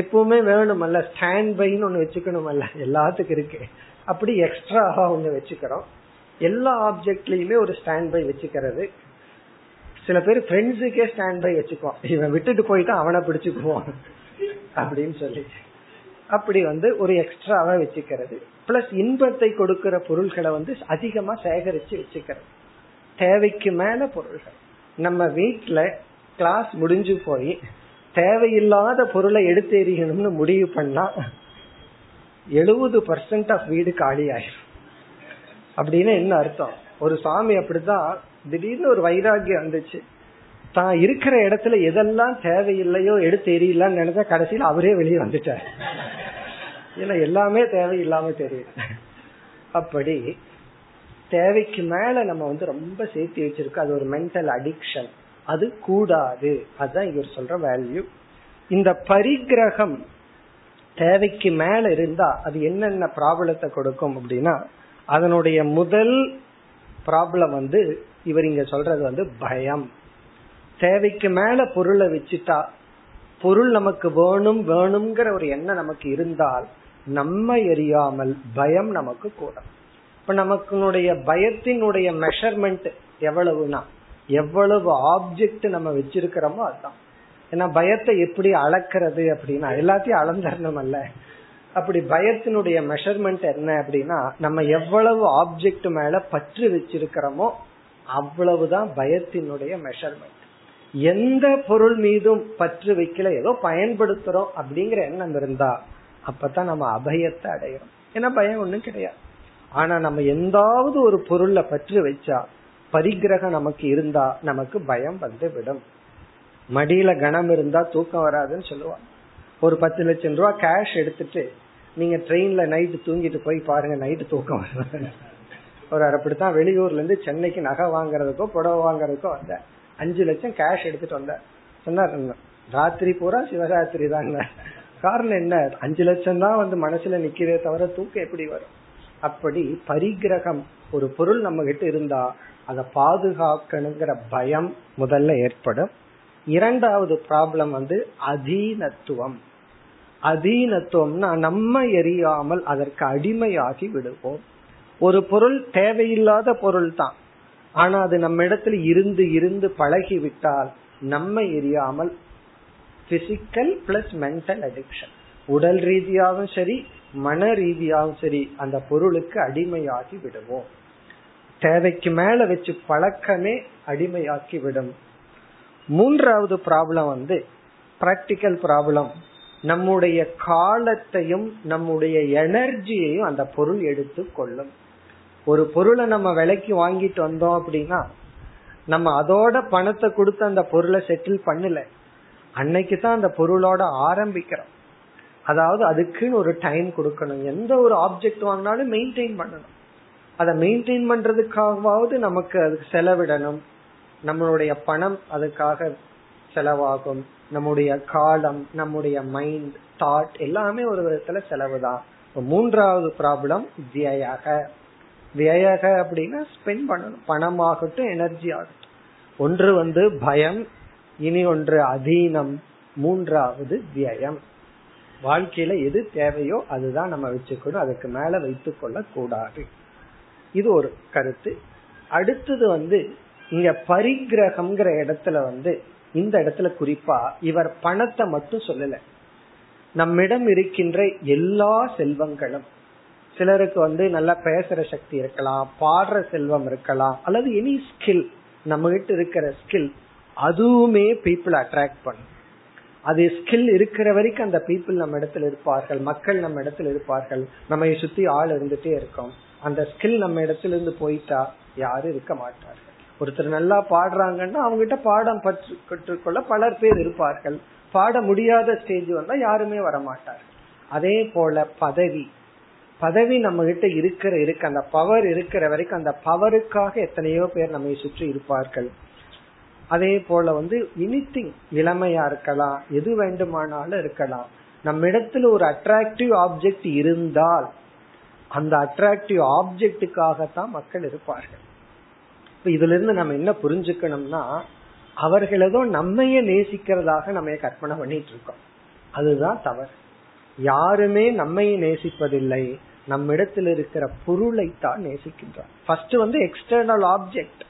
எப்பவுமே வேணுமல்ல ஸ்டாண்ட் பைன்னு ஒண்ணு வச்சுக்கணுமல்ல, எல்லாத்துக்கும் இருக்கு. அப்படி எக்ஸ்ட்ரா ஒண்ணு வச்சுக்கிறோம். எல்லா ஆப்ஜெக்ட்லயுமே ஒரு ஸ்டாண்ட் பை வச்சுக்கிறது. சில பேர் ஃப்ரெண்ட்ஸுக்கே ஸ்டாண்ட் பை வச்சுக்குவோம், இவன் விட்டுட்டு போயிட்டா அவனை பிடிச்சுக்குவான் அப்படின்னு சொல்லி. அப்படி வந்து ஒரு எக்ஸ்ட்ராவா வச்சுக்கிறது, பிளஸ் இன்பத்தை கொடுக்கிற பொருள்களை வந்து அதிகமா சேகரிச்சு வச்சுக்கிறது. தேவைக்கு மேல பொருள்கள். நம்ம வீட்டுல கிளாஸ் முடிஞ்சு போய் தேவையில்லாத பொருளை எடுத்து எறியணும்னு முடிவு பண்ணா எழுபது பர்சன்ட் ஆஃப் வீடு காலி ஆயிடும். அப்படின்னு என்ன அர்த்தம், ஒரு சாமி அப்படிதான் திடீர்னு ஒரு வைராகியம் வந்துச்சு, தான் இருக்கிற இடத்துல எதெல்லாம் தேவையில்லையோ எடுத்து எரியலான்னு நினைச்சா கடைசியில் அவரே வெளியே வந்துட்டார். ஏன்னா எல்லாமே தேவையில்லாம தெரியும். அப்படி தேவைக்கு மேல நம்ம வந்து ரொம்ப சேர்த்து வச்சிருக்கோம். அது ஒரு மென்டல் அடிக்ஷன், அது கூடாது. அதுதான் இவர் சொல்ற வேல்யூ. இந்த பரிகிரகம் தேவைக்கு மேல இருந்தா அது என்னென்ன ப்ராப்ளத்தை கொடுக்கும் அப்படின்னா, அதனுடைய முதல் ப்ராப்ளம் வந்து இவர் இங்க சொல்றது வந்து பயம். தேவைக்கு மேல பொருளை வச்சுட்டா, பொருள் நமக்கு வேணும் வேணும்ங்கிற ஒரு எண்ணம் நமக்கு இருந்தால் நம்ம எரியாமல் பயம் நமக்கு கூடும். இப்ப நமக்குடைய பயத்தினுடைய மெஷர்மெண்ட் எவ்வளவுனா, எவ்வளவு ஆப்ஜெக்ட் நம்ம வச்சிருக்கிறோமோ அதுதான். ஏன்னா பயத்தை எப்படி அளக்கிறது அப்படின்னா எல்லாத்தையும் அளந்தரணும் அல்ல. அப்படி பயத்தினுடைய மெஷர்மெண்ட் என்ன அப்படின்னா, நம்ம எவ்வளவு ஆப்ஜெக்ட் மேல பற்று வச்சிருக்கிறோமோ அவ்வளவுதான் பயத்தினுடைய மெஷர்மெண்ட். எந்த பொருள் மீதும் பற்று வைக்கல, ஏதோ பயன்படுத்துறோம் அப்படிங்கிற எண்ணம் இருந்தா அப்பதான் நம்ம அபயத்தை அடையிறோம். ஏன்னா பயம் ஒண்ணும் கிடையாது. ஆனா நம்ம எந்தாவது ஒரு பொருள்ல பற்று வச்சா, பரிகிரகம் நமக்கு இருந்தா நமக்கு பயம் வந்து விடும். மடியில கணம் இருந்தா தூக்கம் வராதுன்னு சொல்லுவாங்க. ஒரு பத்து லட்சம் ரூபா கேஷ் எடுத்துட்டு நீங்க ட்ரெயின்ல நைட்டு தூங்கிட்டு போய் பாருங்க, நைட்டு தூக்கம் வராது. ஒரு அப்படித்தான் வெளியூர்ல இருந்து சென்னைக்கு நகை வாங்குறதுக்கோ புடவை வாங்குறதுக்கோ வந்த அஞ்சு லட்சம் கேஷ் எடுத்துட்டு வந்தேன் சொன்னார். ராத்திரி பூரா சிவராத்திரி தாங்க. காரணம் என்ன, அஞ்சு லட்சம் தான் வந்து மனசுல நிக்கிறதே தவிர தூக்கம் எப்படி வரும். அப்படி பரிகிரகம், ஒரு பொருள் நம்ம கிட்ட இருந்தா அதை பாதுகாக்கணுங்கிற பயம் முதல்ல ஏற்படும். இரண்டாவது ப்ராப்ளம் வந்து அதீனத்துவம். அதீனத்துவம்னா நம்ம எரியாமல் அதற்கு அடிமையாகி விடுவோம். ஒரு பொருள் தேவையில்லாத பொருள் தான், ஆனா அது நம்ம இடத்துல இருந்து இருந்து பழகிவிட்டால் நம்ம எரியாமல் பிசிக்கல் பிளஸ் மென்டல் அடிக்ஷன், உடல் ரீதியாகவும் சரி மன ரீதியாகவும் சரி அந்த பொருளுக்கு அடிமையாகி விடுவோம். தேவைக்கு மேல வச்சு பழக்கமே அடிமையாக்கி விடும். மூன்றாவது ப்ராப்ளம் வந்து பிராக்டிக்கல் ப்ராப்ளம், நம்முடைய காலத்தையும் நம்முடைய எனர்ஜியையும் அந்த பொருள் எடுத்து கொள்ளும். ஒரு பொருளை நம்ம விலைக்கு வாங்கிட்டு வந்தோம் அப்படின்னா நம்ம அதோட பணத்தை கொடுத்து அந்த பொருளை செட்டில் பண்ணல, அன்னைக்கு தான் அந்த பொருளோட ஆரம்பிக்கிறோம். அதாவது அதுக்குன்னு ஒரு டைம் கொடுக்கணும். எந்த ஒரு ஆப்ஜெக்ட் வாங்கினாலும் மெயின்டைன் பண்ணணும். அதை மெயின்டைன் பண்றதுக்காகவாவது நமக்கு அதுக்கு செலவிடணும், நம்மளுடைய பணம் அதுக்காக செலவாகும், நம்முடைய காலம், நம்முடைய மைண்ட், தாட் எல்லாமே ஒரு விதத்துல செலவுதான். மூன்றாவது ப்ராப்ளம் வியக. வியக அப்படின்னா ஸ்பெண்ட் பண்ணணும், பணமாகட்டும் எனர்ஜி ஆகட்டும். ஒன்று வந்து பயம், இனி ஒன்று அதீனம், மூன்றாவது வியம். வாழ்க்கையில எது தேவையோ அதுதான் நம்ம வச்சுக்கணும், அதுக்கு மேல வைத்து கொள்ள கூடாது. இது ஒரு கருத்து. அடுத்தது வந்து இங்க பரிகிரகம்ங்கிற இடத்துல வந்து இந்த இடத்துல குறிப்பா இவர் பணத்தை மட்டும் சொல்லல, நம்மிடம் இருக்கின்ற எல்லா செல்வங்களும். சிலருக்கு வந்து நல்லா பேசுற சக்தி இருக்கலாம், பாடுற செல்வம் இருக்கலாம், அல்லது எனி ஸ்கில், நம்ம கிட்ட இருக்கிற ஸ்கில் அதுவுமே பீப்புள் அட்ராக்ட் பண்ணும். அது ஸ்கில் இருக்கிற வரைக்கும் அந்த பீப்புள் நம்ம இடத்துல இருப்பார்கள், மக்கள் நம்ம இடத்துல இருப்பார்கள், நம்ம சுத்தி ஆள் இருந்துட்டே இருக்கோம். அந்த ஸ்கில் நம்ம இடத்துல இருந்து போயிட்டா யாரும் இருக்க மாட்டார்கள். ஒருத்தர் நல்லா பாடுறாங்கன்னா அவங்ககிட்ட பாடம் பற்று கற்றுக்கொள்ள பலர் பேர் இருப்பார்கள், பாட முடியாத ஸ்டேஜ் வந்தா யாருமே வரமாட்டார்கள். அதே போல பதவி, பதவி நம்ம கிட்ட இருக்கிற இருக்க அந்த பவர் இருக்கிற வரைக்கும் அந்த பவருக்காக எத்தனையோ பேர் நம்ம சுற்றி இருப்பார்கள். அதே போல வந்து எனிதிங், இளமையா இருக்கலாம், எது வேண்டுமானாலும் இருக்கலாம். நம்ம இடத்துல ஒரு அட்ராக்டிவ் ஆப்ஜெக்ட் இருந்தால் அந்த அட்ராக்டிவ் ஆப்ஜெக்டுக்காகத்தான் மக்கள் இருப்பார்கள். இப்ப இதுல இருந்து நம்ம என்ன புரிஞ்சுக்கணும்னா, அவர்கள் ஏதோ நம்மையே நேசிக்கிறதாக நம்ம கற்பனை பண்ணிட்டு இருக்கோம், அதுதான் தவறு. யாருமே நம்மையே நேசிப்பதில்லை, நம்ம இடத்துல இருக்கிற பொருளை தான் நேசிக்கின்றோம். ஃபர்ஸ்ட் வந்து எக்ஸ்டர்னல் ஆப்ஜெக்ட்,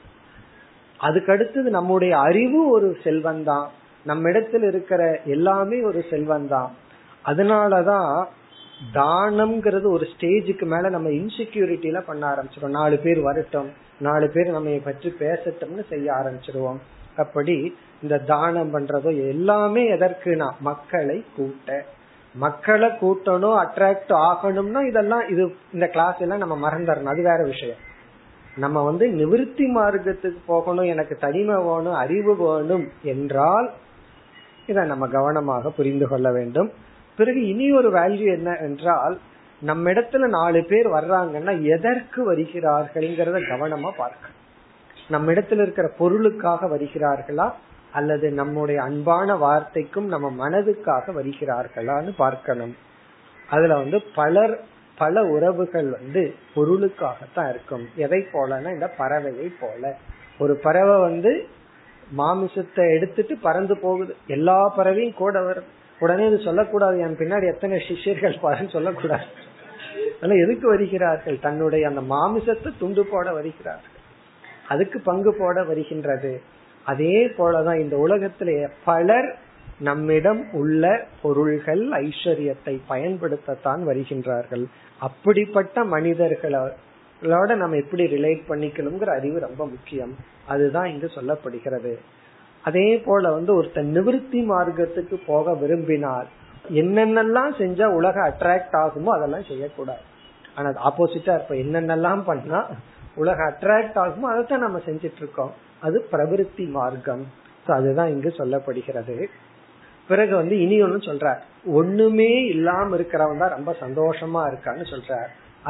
அதுக்கடுத்தது நம்முடைய அறிவு ஒரு செல்வந்தான், நம்ம இடத்துல இருக்கிற எல்லாமே ஒரு செல்வந்தான். அதனாலதான் தானம்ங்கிறது ஒரு ஸ்டேஜுக்கு மேல நம்ம இன்செக்யூரிட்டியில பண்ண ஆரம்பிச்சிடும். நாலு பேர் வரட்டும், நாலு பேர் நம்ம பற்றி பேசட்டோம்னு செய்ய ஆரம்பிச்சிருவோம். அப்படி இந்த தானம் பண்றதோ எல்லாமே எதற்குனா மக்களை கூட்ட, மக்களை கூட்டணும், அட்ராக்ட் ஆகணும்னா இதெல்லாம் இது இந்த கிளாஸ் எல்லாம் நம்ம மறந்துடணும், அது வேற விஷயம். நம்ம வந்து நிவர்த்தி மார்க்கத்துக்கு போகணும், எனக்கு தனிமை வேணும், அறிவு வேணும் என்றால் இத நம்ம கவனமாக புரிந்து கொள்ள வேண்டும். பிறகு இனி ஒரு வேல்யூ என்ன என்றால், நம்ம இடத்துல நாலு பேர் வர்றாங்கன்னா எதற்கு வருகிறார்கள்ங்கிறத கவனமா பார்க்கணும். நம்ம இடத்துல இருக்கிற பொருளுக்காக வருகிறார்களா அல்லது நம்முடைய அன்பான வார்த்தைக்கும் நம்ம மனதுக்காக வருகிறார்களான்னு பார்க்கணும். அதுல வந்து பலர் பல உறவுகள் வந்து பொருளுக்காகத்தான் இருக்கும். எதை போலன்னா இந்த பறவையை போல, ஒரு பறவை வந்து மாமிசத்தை எடுத்துட்டு பறந்து போகுது, எல்லா பறவையும் கூட வரும். உடனே இது சொல்லக்கூடாது, என் பின்னாடி எத்தனை சிஷ்யர்கள் பாருன்னு சொல்லக்கூடாது. ஆனா எதுக்கு வருகிறார்கள்? தன்னுடைய அந்த மாமிசத்தை துண்டு போட வருகிறார்கள், அதுக்கு பங்கு போட வருகின்றது. அதே போலதான் இந்த உலகத்திலே பலர் நம்மிடம் உள்ள பொருள்கள், ஐஸ்வர்யத்தை பயன்படுத்தத்தான் வருகின்றார்கள். அப்படிப்பட்ட மனிதர்களோட நம்ம எப்படி ரிலேட் பண்ணிக்கணும்ங்கிற அறிவு ரொம்ப முக்கியம், அதுதான் இங்கு சொல்லப்படுகிறது. அதே போல வந்து ஒருத்தன் நிவர்த்தி மார்க்கத்துக்கு போக விரும்பினால் என்னென்னலாம் செஞ்சா உலக அட்ராக்ட் ஆகுமோ அதெல்லாம் செய்யக்கூடாது. ஆனா ஆப்போசிட்டா இப்ப என்னென்னலாம் பண்ணா உலக அட்ராக்ட் ஆகுமோ அதைத்தான் நம்ம செஞ்சிட்டு இருக்கோம், அது பிரவிற்த்தி மார்க்கம். அதுதான் இங்கு சொல்லப்படுகிறது. பிறகு வந்து இனி ஒன்னு சொல்ற, ஒண்ணுமே இல்லாம இருக்கிறவன் தான் ரொம்ப சந்தோஷமா இருக்கான்னு சொல்ற,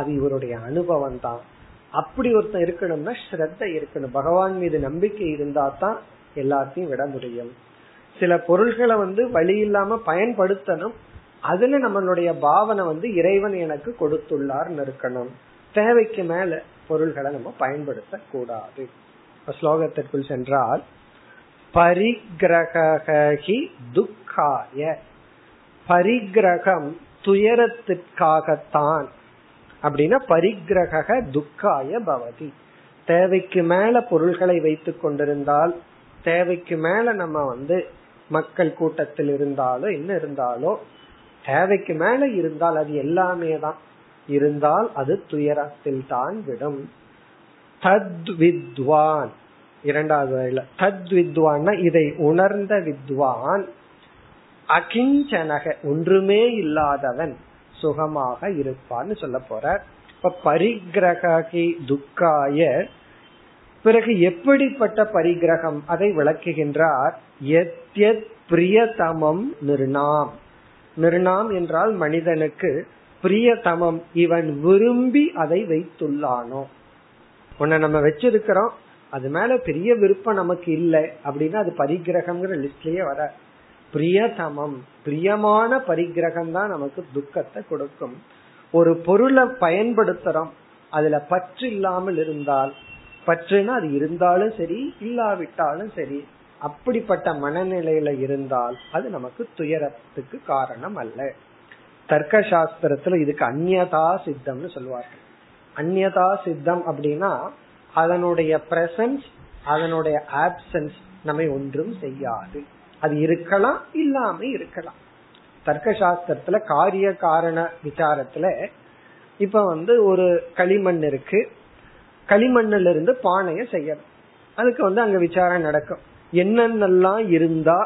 அது இவருடைய அனுபவம் தான். அப்படி ஒருத்தன் இருக்கணும்னா ஸ்ரத்த இருக்கணும், பகவான் மீது நம்பிக்கை இருந்தா தான் எல்லாத்தையும் விட முடியும். சில பொருள்களை வந்து வழி இல்லாம பயன்படுத்தணும், அதுல நம்மளுடைய பாவனை வந்து இறைவன் எனக்கு கொடுத்துள்ளார்னு இருக்கணும். தேவைக்கு மேல பொருள்களை நம்ம பயன்படுத்த கூடாது. ஸ்லோகத்திற்குள் சென்றால், பரிகிரகி துக்காய, பரிகிரகம் துயரத்திற்காகத்தான். அப்படின்னா பரிகிரக துக்காய பவதி, தேவைக்கு மேல பொருள்களை வைத்துக் கொண்டிருந்தால், தேவைக்கு மேல நம்ம வந்து மக்கள் கூட்டத்தில் இருந்தாலோ என்ன இருந்தாலோ தேவைக்கு மேல இருந்தால் அது எல்லாமே தான் இருந்தால் அது துயரத்தில் தான் விடும். தத்வித்வான், இரண்டாவது வரையில தத்வித்வான்னா இதை உணர்ந்த வித்வான், அகிஞ்சனக ஒன்றுமே இல்லாதவன் சுகமாக இருப்பான்னு சொல்ல போறார். இப்ப பரிகிரகி துக்காய, பிறகு எப்படிப்பட்ட பரிகிரகம் அதை விளக்குகின்றார். யத்யத் பிரியதமம் நிர்ணாம், நிர்ணாம் என்றால் மனிதனுக்கு பிரியதமம் இவன் விரும்பி அதை வைத்துள்ளானோ. உன்னை நம்ம வச்சிருக்கிறோம், அது மேல பெரிய விருப்பம் நமக்கு இல்லை அப்படின்னா அது பரிகிரகம்ங்கிற லிஸ்ட்லயே வர. பிரியதமம், பிரியமான பரிகிரகம் தான் நமக்கு துக்கத்தை கொடுக்கும். ஒரு பொருளை பயன்படுத்துறோம், அதுல பற்று இல்லாமல் இருந்தால், பற்றுனா அது இருந்தாலும் சரி இல்லாவிட்டாலும் சரி, அப்படிப்பட்ட மனநிலையில இருந்தால் அது நமக்கு துயரத்துக்கு காரணம் அல்ல. தர்க்க சாஸ்திரத்துல இதுக்கு அந்நியதா சித்தம்னு சொல்வார்கள். அந்நியதா சித்தம் அப்படின்னா அதனுடைய பிரசன்ஸ் அதனுடைய ஆப்சன்ஸ் நம்மை ஒன்றும் செய்யாது. அது இருக்கலாம் இல்லாம இருக்கலாம். தர்க்க சாஸ்திரத்துல காரிய காரண விசாரத்துல இப்ப வந்து ஒரு களிமண் இருக்கு, களிமண்ணுல இருந்து பானைய செய்யணும். அதுக்கு வந்து அங்க விசாரம் நடக்கும், என்னென்னலாம் இருந்தா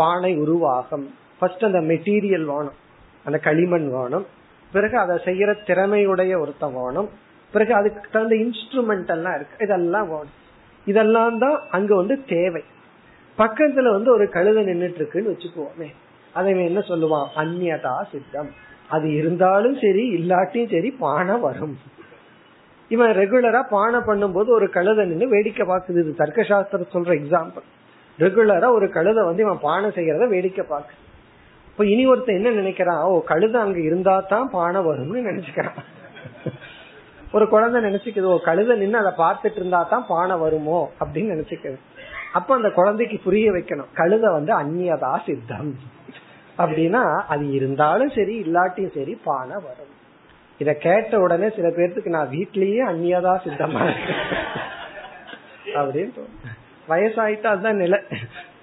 பானை உருவாகும். ஃபர்ஸ்ட் அந்த மெட்டீரியல் வேணும், அந்த களிமண் வேணும், பிறகு அதை செய்யற திறமையுடைய ஒருத்தன் வேணும், பிறகு அதுக்கு தகுந்த இன்ஸ்ட்ருமெண்ட் எல்லாம் இருக்கு, இதெல்லாம் வேணும். இதெல்லாம் தான் அங்க வந்து தேவை. பக்கத்துல வந்து ஒரு கழுதை நின்றுட்டு இருக்குன்னு வச்சுக்குவோமே, அதை என்ன சொல்லுவான்? அந்நியதா சித்தம். அது இருந்தாலும் சரி இல்லாட்டியும் சரி பானை வரும். இவன் ரெகுலரா பானை பண்ணும் போது ஒரு கழுதை நின்று வேடிக்கை பார்க்குது. இது தர்க்க சாஸ்திரம் சொல்ற எக்ஸாம்பிள். ரெகுலரா ஒரு கழுதை வந்து இவன் பானை செய்யறத வேடிக்கை பார்க்குது. இப்ப இனி ஒருத்தன் என்ன நினைக்கிறான்? ஓ, கழுதை அங்க இருந்தா தான் பானை வரும்னு நினைச்சுக்கிறான். ஒரு குழந்தை நினைச்சுக்குது, ஓ கழுதை நின்று அதை பார்த்துட்டு இருந்தா தான் பானை வருமோ அப்படின்னு நினைச்சுக்குது. அப்ப அந்த குழந்தைக்கு புரிய வைக்கணும், கழுதை வந்து அந்நியதா சித்தம் அப்படின்னா அது இருந்தாலும் சரி இல்லாட்டியும் சரி பானை வரும். இத கேட்ட உடனே சில பேர்த்துக்கு நான் வீட்லயே அந்நியதா சித்தமா அப்படின்னு வயசாயிட்டா அதுதான் நிலை.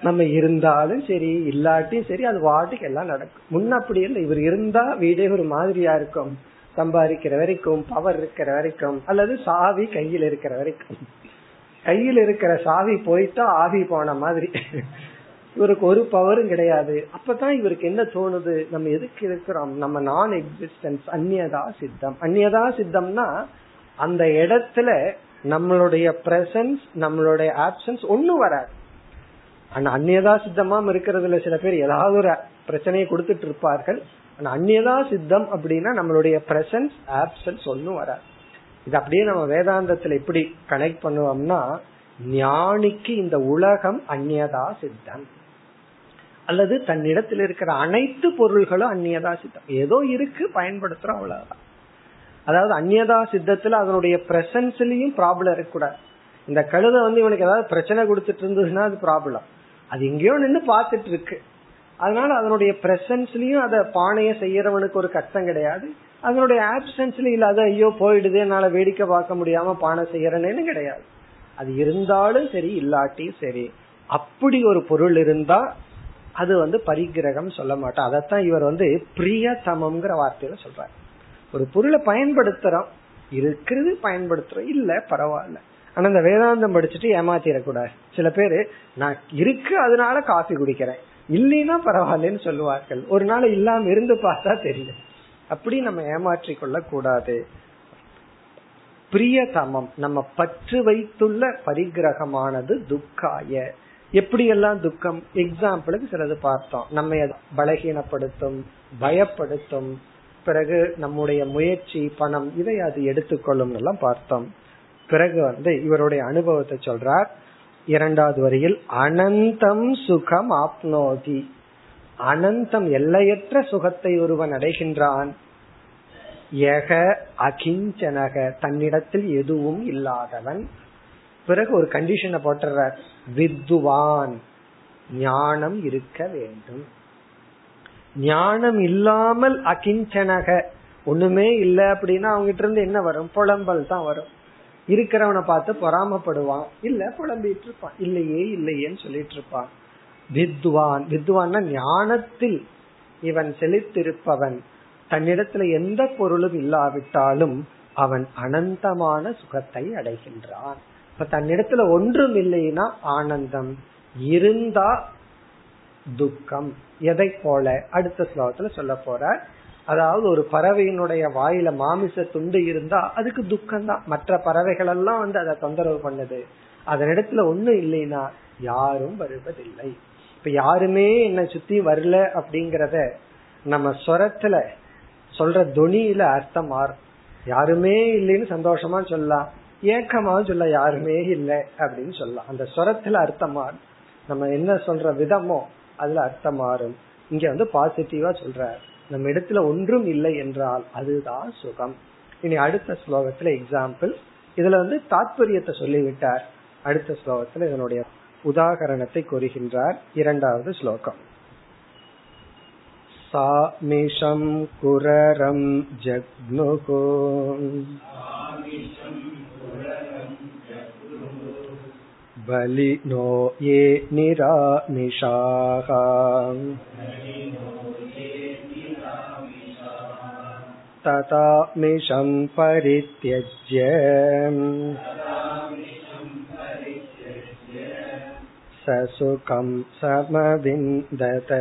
நம்ம இருந்தாலும் சரி இல்லாட்டியும் சரி அது வாட்டுக்கு எல்லாம் நடக்கும். முன்ன அப்படி இல்லை, இவர் இருந்தா வீடே ஒரு மாதிரியா இருக்கும், சம்பாதிக்கிற வரைக்கும் பவர் இருக்கிற வரைக்கும் அல்லது சாவி கையில் இருக்கிற வரைக்கும். கையில் இருக்கிற சாவி போயிட்டா ஆவி போன மாதிரி, இவருக்கு ஒரு பவரும் கிடையாது. அப்பதான் இவருக்கு என்ன தோணுது? நம்ம எதுக்கு இருக்கிறோம்? நம்ம நான் எக்ஸிஸ்டன்ஸ், அந்நியதா சித்தம். அந்நியதா சித்தம்னா அந்த இடத்துல நம்மளுடைய பிரசன்ஸ் நம்மளுடைய ஆப்சன்ஸ் ஒன்னும் வராது. ஆனா அந்நியதா சித்தமா இருக்கிறதுல சில பேர் ஏதாவது ஒரு பிரச்சனையை கொடுத்துட்டு இருப்பார்கள். ஆனா அந்நியதா சித்தம் அப்படின்னா நம்மளுடைய பிரசன்ஸ் ஆப்சன்ஸ் ஒன்னும் வராது. இது அப்படியே நம்ம வேதாந்தத்துல எப்படி கனெக்ட் பண்ணுவோம்னா, ஞானிக்கு இந்த உலகம் அந்நியதா சித்தம், அல்லது தன்னிடத்தில் இருக்கிற அனைத்து பொருள்களும் அந்நியதா சித்தம். ஏதோ இருக்கு பயன்படுத்துறோம், அவ்வளவுதான். அதாவது அந்நியதா சித்தத்துல அதனுடைய பிரசன்ஸ்லயும் ப்ராப்ளம் இருக்கக்கூடாது. இந்த கழுதை வந்து இவனுக்கு ஏதாவது பிரச்சனை கொடுத்துட்டு இருந்ததுன்னா அது ப்ராப்ளம். அது எங்கேயோ நின்று பார்த்துட்டு இருக்கு, அதனால அதனுடைய பிரசன்ஸ்லயும் அதை பானையை செய்யறவனுக்கு ஒரு கஷ்டம் கிடையாது. அதனுடைய ஆப்சன்ஸ்ல இல்லாத ஐயோ போயிடுது என்னால வேடிக்கை பார்க்க முடியாம பானை செய்யறேன்னு கிடையாது. அது இருந்தாலும் சரி இல்லாட்டியும் சரி அப்படி ஒரு பொருள் இருந்தா அது வந்து பரிகிரகம் சொல்ல மாட்டோம். அதத்தான் இவர் வந்து பிரியதமம்ங்கிற வார்த்தையில சொல்றாரு. ஒரு பொருளை பயன்படுத்துறோம், இருக்கிறது பயன்படுத்துறோம், இல்ல பரவாயில்ல. ஆனா இந்த வேதாந்தம் படிச்சுட்டு ஏமாத்திடக்கூடாது. சில பேரு நான் இருக்கு அதனால காஃபி குடிக்கிறேன், இல்லைன்னா பரவாயில்லன்னு சொல்லுவார்கள். ஒரு நாள் இல்லாம இருந்து பார்த்தா தெரியும். அப்படி நம்ம ஏமாற்றி கொள்ள கூடாது. பிரியதமம் நம்ம பற்று வைத்துள்ள பரிகிரகமானது துக்காய. எப்படியெல்லாம் துக்கம்? எக்ஸாம்பிளுக்கு சிலது பார்த்தோம். நம்ம பலகீனப்படுத்தும், பயப்படுத்தும், பிறகு நம்முடைய முயற்சி, பணம், இதை அது எடுத்துக்கொள்ளும் எல்லாம் பார்த்தோம். பிறகு வந்து இவருடைய அனுபவத்தை சொல்றார் இரண்டாவது வரியில். அனந்தம் சுகம் ஆப்னோதி. அனந்தம் எல்லையற்ற சுகத்தை ஒருவன் அடைகின்றான். யக அகிஞ்சனக தன்னிடத்தில் எதுவும் இல்லாதவன். பிறகு ஒரு கண்டிஷனை போட்டுற, வித்வான் ஞானம் இருக்க வேண்டும். ஞானம் இல்லாமல் அகிஞ்சனக ஒண்ணுமே இல்லை அப்படின்னா அவங்கிட்ட இருந்து என்ன வரும்? புலம்பல் தான் வரும். இருக்கிறவனை பார்த்து பொறாமப்படுவான், இல்ல புலம்பிட்டு இருப்பான், இல்லையே இல்லையேன்னு சொல்லிட்டு இருப்பான். வித்வான், வித்வான்னா ஞானத்தில் இவன் செழித்திருப்பவன். தன்னிடத்துல எந்த பொருளும் இல்லாவிட்டாலும் அவன் அனந்தமான சுகத்தை அடைகின்றான். இப்ப தன்னிடத்துல ஒன்றும் இல்லைன்னா ஆனந்தம், இருந்தா துக்கம். எதை போல? அடுத்த ஸ்லோகத்துல சொல்ல போற. அதாவது ஒரு பறவையினுடைய வாயில மாமிச துண்டு இருந்தா அதுக்கு துக்கம் தான், மற்ற பறவைகள் எல்லாம் வந்து அதை தொந்தரவு பண்ணுது. அதனிடத்துல ஒன்னும் இல்லைன்னா யாரும் வருவதில்லை. இப்ப யாருமே என்னை சுத்தி வரல அப்படிங்கறத நம்ம சொரத்துல சொல்ற துணியில அர்த்தம் மாறும். யாருமே இல்லைன்னு சந்தோஷமா சொல்லலாம், ஏக்கமாவும் சொல்ல யாருமே இல்லை அப்படின்னு சொல்லலாம். அந்த சொரத்துல அர்த்தம் மாறும். நம்ம என்ன சொல்ற விதமோ அதுல அர்த்தம் மாறும். இங்க வந்து பாசிட்டிவா சொல்ற, நம்ம இடத்துல ஒன்றும் இல்லை என்றால் அதுதான் சுகம். இனி அடுத்த ஸ்லோகத்துல எக்ஸாம்பிள், இதுல வந்து தாத்பரியத்தை சொல்லிவிட்டார். அடுத்த ஸ்லோகத்துல இதனுடைய உதாகரணத்தை கூறுகின்றார். இரண்டாவது ஸ்லோகம், சாமிஷம் குரரம் ஜக்னுகோ பலினோ யே நிராமிஷாஹா ததாமிஷம் பரித்யஜ்ய சசுகம் சமவிந்தத.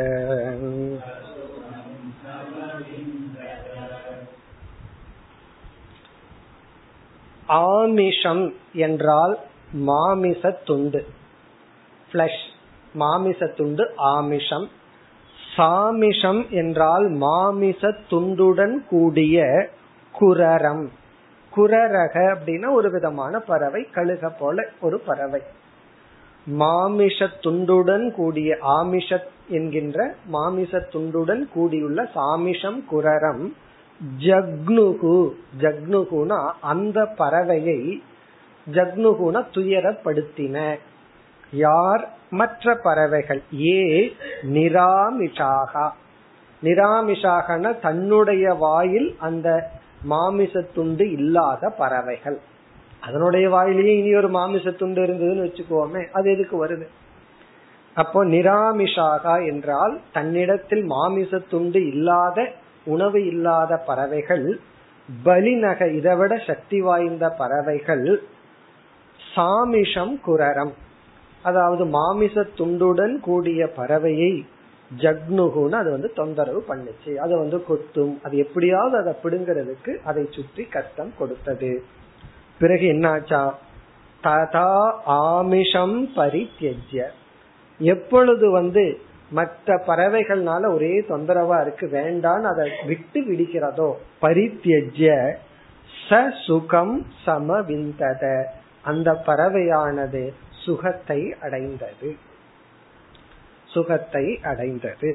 ஆமிஷம் என்றால் மாமிசத்துண்டு, பிளஷ், மாமிசத்துண்டு ஆமிஷம். சாமிஷம் என்றால் மாமிசத்துண்டுடன் கூடிய குரரம். குரரக அப்படின்னா ஒரு விதமான பறவை, கழுக போல ஒரு பறவை. மாமிசத்துண்டுடன் கூடிய ஆமிஷ என்கின்ற மாமிசத்துண்டுடன் கூடியுள்ள சாமிஷம் குரரம். ஜக்னுகு, ஜக்னுகுனா அந்த பறவையை, ஜக்னுகுன துயரப்படுத்தின. யார்? மற்ற பறவைகள். ஏ நிராமிஷாகா, நிராமிஷாகன தன்னுடைய வாயில் அந்த மாமிசத்துண்டு இல்லாத பறவைகள். அதனுடைய வாயிலேயே இனி ஒரு மாமிசத்துண்டு இருந்ததுன்னு வச்சுக்கோமே, அது எதுக்கு வருது? அப்போ நிராமிஷாகா என்றால் தன்னிடத்தில் மாமிசத்துண்டு இல்லாத, உணவு இல்லாத பறவைகள். பலிநக இதை விட சக்தி வாய்ந்த பறவைகள். சாமிஷம் குரரம் அதாவது மாமிசத்துண்டுடன் கூடிய பறவையை ஜக்னுகுன்னு அது வந்து தொந்தரவு பண்ணுச்சு. அது வந்து கொத்தும், அது எப்படியாவது அதை பிடுங்கிறதுக்கு அதை சுற்றி கஷ்டம் கொடுத்தது. பிறகு என்னாச்சா? ததா ஆமிஷம் பரித்யஜ்ய, எப்பொழுது வந்து மற்ற பறவைகள்னால ஒரே தொந்தரவா இருக்கு, வேண்டான்னு அதை விட்டு விடுகிறதோ, பரித்யஜ்ய சசுகம் சமவிந்தத, அந்த பறவையானது சுகத்தை அடைந்தது. சுகத்தை அடைந்தது.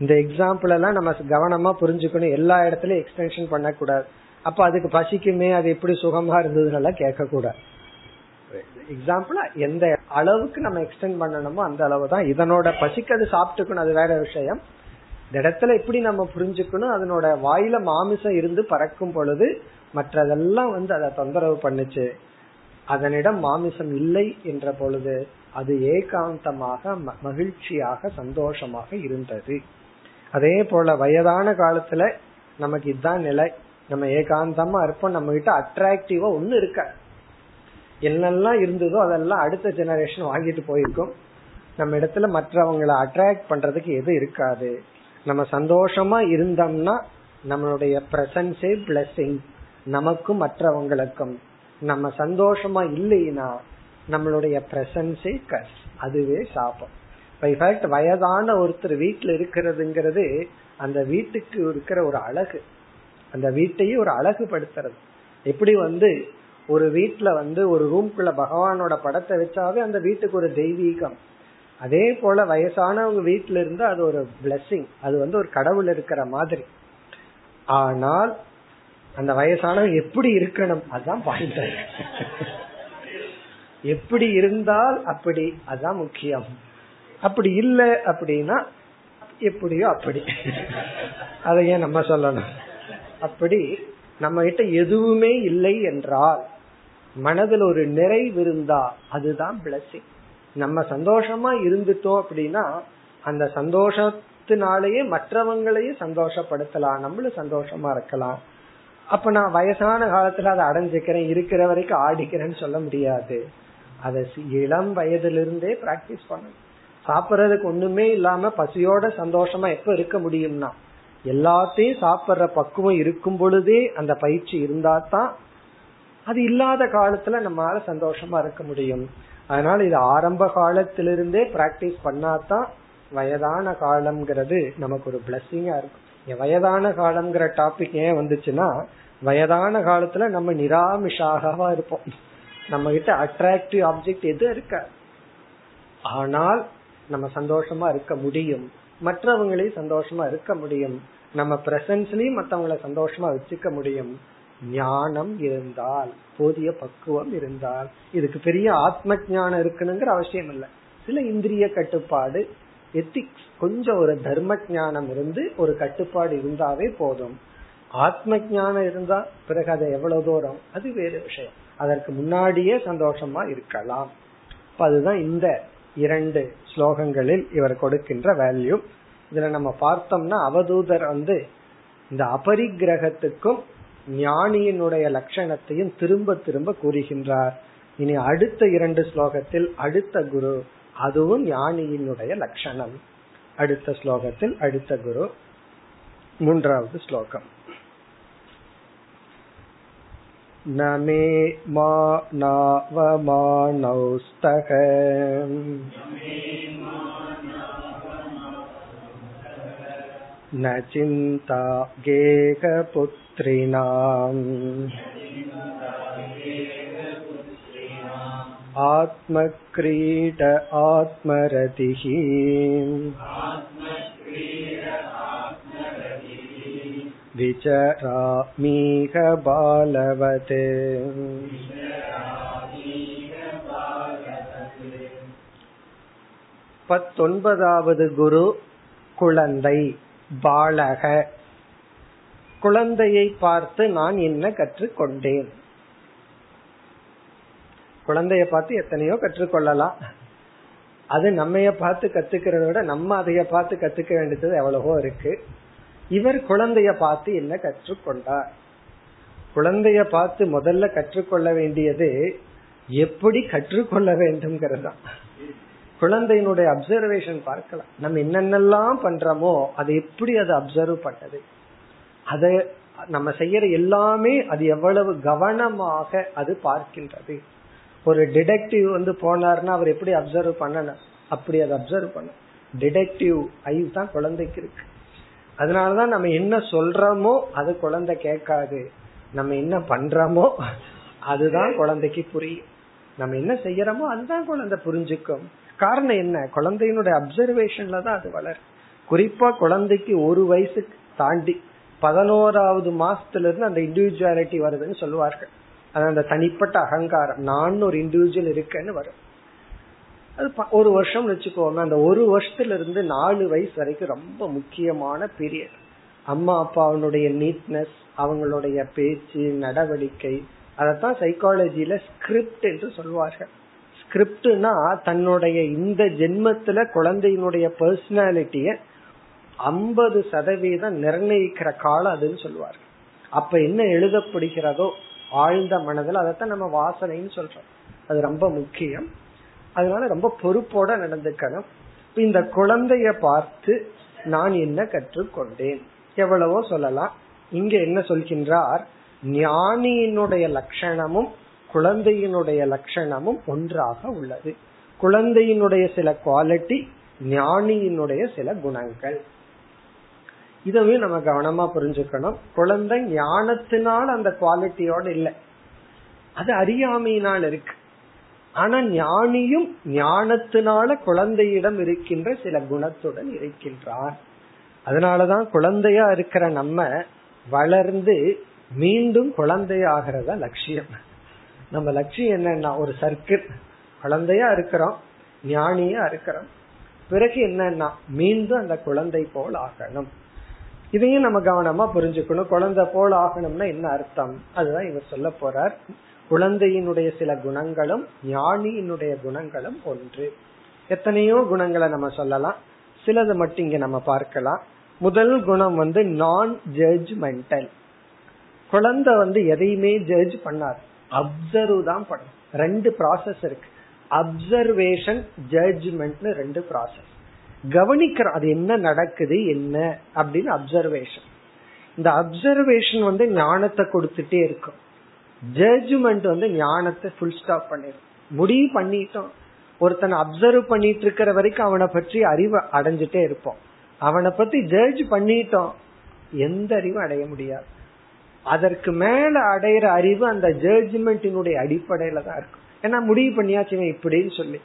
இந்த எக்ஸாம்பிள் எல்லாம் நம்ம கவனமா புரிஞ்சுக்கணும். எல்லா இடத்துலயும் எக்ஸ்டென்ஷன் பண்ண கூடாது. அப்ப அதுக்கு பசிக்குமே, அது எப்படி சுகமா இருந்ததுன்னு கேட்க கூடாது. எக்ஸாம்பிளா எந்த அளவுக்கு நம்ம எக்ஸ்டெண்ட் பண்ணணுமோ அந்த அளவுதான். இதனோட பசிக்கு அது சாப்பிட்டுக்கணும், அது வேற விஷயம். இந்த இடத்துல எப்படி நம்ம புரிஞ்சுக்கணும், அதனோட வாயில மாமிசம் இருந்து பறக்கும் பொழுது மற்றதெல்லாம் வந்து அதை தொந்தரவு பண்ணுச்சு. அதனிடம் மாமிசம் இல்லை என்ற பொழுது அது ஏகாந்தமாக மகிழ்ச்சியாக சந்தோஷமாக இருந்தது. அதே போல வயதான காலத்துல நமக்கு இதுதான் நிலை, நம்ம ஏகாந்தமா இருப்போம், நம்ம கிட்ட அட்ராக்டிவா ஒண்ணு இருக்க, என்னெல்லாம் இருந்ததோ அதெல்லாம் அடுத்த ஜெனரேஷன் வாங்கிட்டு போயிருக்கோம். நம்ம இடத்துல மற்றவங்களை அட்ராக்ட் பண்றதுக்கு எது இருக்காது. நம்ம சந்தோஷமா இருந்தோம்னா நம்மளுடைய பிரசன்ஸே பிளஸிங் நமக்கும் மற்றவங்களுக்கும். நம்ம சந்தோஷமா இல்லைன்னா நம்மளுடைய பிரசன்ஸே கஸ், அதுவே சாபம். பை ஃபேக்ட் வயதான ஒருத்தர் வீட்டுல இருக்கிறதுங்கிறது அந்த வீட்டுக்கு இருக்கிற ஒரு அழகு, அந்த வீட்டையே ஒரு அழகுபடுத்துறது. எப்படி வந்து ஒரு வீட்டுல வந்து ஒரு ரூம்குள்ள பகவானோட படத்தை வச்சாவே அந்த வீட்டுக்கு ஒரு தெய்வீகம், அதே போல வயசானவங்க வீட்டுல இருந்து அது ஒரு பிளெஸிங், அது வந்து ஒரு கடவுள் இருக்கிற மாதிரி. ஆனால் அந்த வயசானவங்க எப்படி இருக்கணும், அதுதான் பாயிண்ட். எப்படி இருந்தால் அப்படி, அதுதான் முக்கியம். அப்படி இல்லை அப்படின்னா எப்படியோ அப்படி, அதையே நம்ம சொல்லணும். அப்படி நம்ம கிட்ட எதுவுமே இல்லை என்றால், மனதில் ஒரு நிறைவு இருந்தா அதுதான் பிளஸிங். நம்ம சந்தோஷமா இருந்துட்டோம் அப்படின்னா அந்த சந்தோஷத்தினாலேயே மற்றவங்களையும் சந்தோஷப்படுத்தலாம், நம்மளும் சந்தோஷமா இருக்கலாம். அப்ப நான் வயசான காலத்துல அதை அடைஞ்சுக்கிறேன், இருக்கிற வரைக்கும் ஆடிக்கிறேன்னு சொல்ல முடியாது. அதை இளம் வயதிலிருந்தே பிராக்டிஸ் பண்ணணும். சாப்பிட்றதுக்கு ஒண்ணுமே இல்லாம பசியோட சந்தோஷமா எப்ப இருக்க முடியும்னா, எல்லாத்தையும் சாப்பிட்ற பக்குவம் இருக்கும் பொழுதே அந்த பயிற்சி இருந்தா தான், அது இல்லாத காலத்துல நம்மளால சந்தோஷமா இருக்க முடியும். அதனால இது ஆரம்ப காலத்திலிருந்தே பிராக்டிஸ் பண்ணாதான் வயதான காலம்ங்கிறது நமக்கு ஒரு பிளஸ்ஸிங்கா இருக்கும். வயதான காலம்ங்கிற டாபிக் ஏன் வந்துச்சுன்னா, வயதான காலத்துல நம்ம நிராமிஷாகவா இருப்போம், நம்ம கிட்ட அட்ராக்டிவ் ஆப்ஜெக்ட் எது இருக்க. ஆனால் நம்ம சந்தோஷமா இருக்க முடியும், மற்றவங்களையும் சந்தோஷமா இருக்க முடியும், நம்ம பிரசன்ஸ்லயும் மற்றவங்களை சந்தோஷமா வச்சுக்க முடியும். ஞானம் இருந்தால், போதிய பக்குவம் இருந்தால். இதுக்கு பெரிய ஆத்ம ஞானம் இருக்கணுங்கிற அவசியம் இல்லை. சில இந்திரிய கட்டுப்பாடு, எத்திக்ஸ், கொஞ்சம் ஒரு தர்ம ஞானம் இருந்து ஒரு கட்டுப்பாடு இருந்தாவே போதும். ஆத்ம ஞானம் இருந்தா பிறகு அதை எவ்வளவு தூரம் அது வேறு விஷயம். அதற்கு முன்னாடியே சந்தோஷமா இருக்கலாம். அதுதான் இந்த இரண்டு ஸ்லோகங்களில் இவர் கொடுக்கின்ற வேல்யூ. இதுல நம்ம பார்த்தோம்னா அவதூதர் வந்து இந்த அபரிக்கிரகத்துக்கும் ஞானியினுடைய லட்சணத்தையும் திரும்ப திரும்ப கூறுகின்றார். இனி அடுத்த இரண்டு ஸ்லோகத்தில் அடுத்த குரு, அதுவும் ஞானியினுடைய லட்சணம். அடுத்த ஸ்லோகத்தில் அடுத்த குரு. மூன்றாவது ஸ்லோகம். நமே மானவமானௌஸ்தக நசிந்தா கேகபுத்ரிணாம் ஆத்மக்ரீட ஆத்மரதிஹி விசராமீக பாலவதே. பத்தொன்பதாவது குரு குழந்தை, பாலக. குழந்தையை பார்த்து நான் என்ன கற்றுக்கொண்டேன்? குழந்தைய பார்த்து எத்தனையோ கற்றுக்கொள்ளலாம். அது நம்மைய பார்த்து கத்துக்கிறத விட நம்ம அதைய பார்த்து கத்துக்க வேண்டியது எவ்வளவோ இருக்கு. இவர் குழந்தைய பார்த்து என்ன கற்றுக்கொண்டார்? குழந்தைய பார்த்து முதல்ல கற்றுக்கொள்ள வேண்டியது எப்படி கற்றுக்கொள்ள வேண்டும்ங்கிறதா. குழந்தையினுடைய அப்சர்வேஷன் பார்க்கலாம். நம்ம என்னென்னலாம் பண்றோமோ அது எப்படி அது அப்சர்வ் பண்ணது, அதை நம்ம செய்யற எல்லாமே அது எவ்வளவு கவனமாக அது பார்க்கின்றது. ஒரு டிடெக்டிவ் வந்து போனார்னா அவர் எப்படி அப்சர்வ் பண்ணணும், அப்படி அதை அப்சர்வ் பண்ண டிடெக்டிவ் ஐ தான் குழந்தைக்கு இருக்கு. அதனாலதான் நம்ம என்ன சொல்றோமோ அது குழந்தை கேட்காது, நம்ம என்ன பண்றோமோ அதுதான் குழந்தைக்கு புரியும். நம்ம என்ன செய்யறோமோ அதுதான் குழந்தை புரிஞ்சுக்கும். காரணம் என்ன? குழந்தையினுடைய அப்சர்வேஷன்ல தான் அது வளரும். குறிப்பா குழந்தைக்கு ஒரு வயசு தாண்டி பதினோராவது மாசத்துல இருந்து அந்த இண்டிவிஜுவாலிட்டி வருதுன்னு சொல்லுவார்கள். அந்த தனிப்பட்ட அகங்காரம், நான் ஒரு இண்டிவிஜுவல் இருக்கேன்னு வரும். அது ஒரு வருஷம் வச்சுக்கோங்க. அந்த ஒரு வருஷத்துல இருந்து நாலு வயசு வரைக்கும் ரொம்ப முக்கியமான பீரியட். அம்மா அப்பாவுடைய நீட்னஸ், அவங்களுடைய பேச்சு நடவடிக்கை, அதத்தான் சைக்காலஜியில ஸ்கிரிப்ட் என்று சொல்வார்கள். ஸ்கிரிப்ட்னா தன்னுடைய இந்த ஜென்மத்துல குழந்தையினுடைய பர்சனாலிட்டிய ஐம்பது சதவீதம் நிர்ணயிக்கிற காலம் அதுன்னு சொல்வார்கள். அப்ப என்ன எழுதப்படுகிறதோ ஆழ்ந்த மனதில், அதத்தான் நம்ம வாசனைன்னு சொல்றோம். அது ரொம்ப முக்கியம். அதனால ரொம்ப பொறுப்போட நடந்துக்கணும். இந்த குழந்தைய பார்த்து நான் என்ன கற்றுக்கொண்டேன் எவ்வளவோ சொல்லலாம். இங்க என்ன சொல்கின்றார்? ஞானியினுடைய லட்சணமும் குழந்தையினுடைய லட்சணமும் ஒன்றாக உள்ளது. குழந்தையினுடைய சில குவாலிட்டி, ஞானியினுடைய சில குணங்கள். இதையும் நம்ம கவனமா புரிஞ்சுக்கணும். குழந்தை ஞானத்தினால் அந்த குவாலிட்டியோட இல்லை, அது அறியாமையினால் இருக்கு. ஆனா ஞானியும் ஞானத்தினால குழந்தையிடம் இருக்கின்ற சில குணத்துடன் இருக்கின்றார். அதனாலதான் குழந்தையா இருக்கிற நம்ம வளர்ந்து மீண்டும் குழந்தையாகிறதா லட்சியம். நம்ம லட்சியம் என்னன்னா ஒரு சர்க்கிள், குழந்தையா இருக்கிறோம், ஞானியா இருக்கிறோம், பிறகு என்னன்னா மீண்டும் அந்த குழந்தை போல் ஆகணும். இதையும் நம்ம கவனமா புரிஞ்சுக்கணும். குழந்தை போல் ஆகணும்னா என்ன அர்த்தம்? அதுதான் இவர் சொல்ல போறார். குழந்தையினுடைய சில குணங்களும் ஞானியினுடைய குணங்களும் ஒன்று. எத்தனையோ குணங்களை நம்ம சொல்லலாம், சிலது மட்டும் இங்க நம்ம பார்க்கலாம். முதல் குணம் வந்து நான் ஜட்ஜ்மெண்டல். குழந்தை வந்து எதையுமே ஜட்ஜ் பண்ணாது, அப்சர்வ் தான் பண்ணும். ரெண்டு ப்ராசஸ் இருக்கு, அப்சர்வேஷன், ஜட்ஜ்மெண்ட்னு ரெண்டு ப்ராசஸ். கவனிக்கிற அது என்ன நடக்குது என்ன அப்படின்னு அப்சர்வேஷன். இந்த அப்சர்வேஷன் வந்து ஞானத்தை கொடுத்துட்டே இருக்கும். ஜட்ஜ்மெண்ட் வந்து ஞானத்தை ஃபுல் ஸ்டாப் பண்ணிடும், முடிவு பண்ணிட்டோம். ஒருத்தனை அப்சர்வ் பண்ணிட்டு இருக்கிற வரைக்கும் அவனை பற்றி அறிவு அடைஞ்சிட்டே இருப்போம். அவனை பத்தி ஜட்ஜ் பண்ணிட்டோம், எந்த அறிவும் அடைய முடியாது. அதற்கு மேல அடையிற அறிவு அந்த ஜட்ஜ்மெண்டினுடைய அடிப்படையில தான் இருக்கும். ஏன்னா முடிவு பண்ணியாச்சுமே இப்படின்னு சொல்லி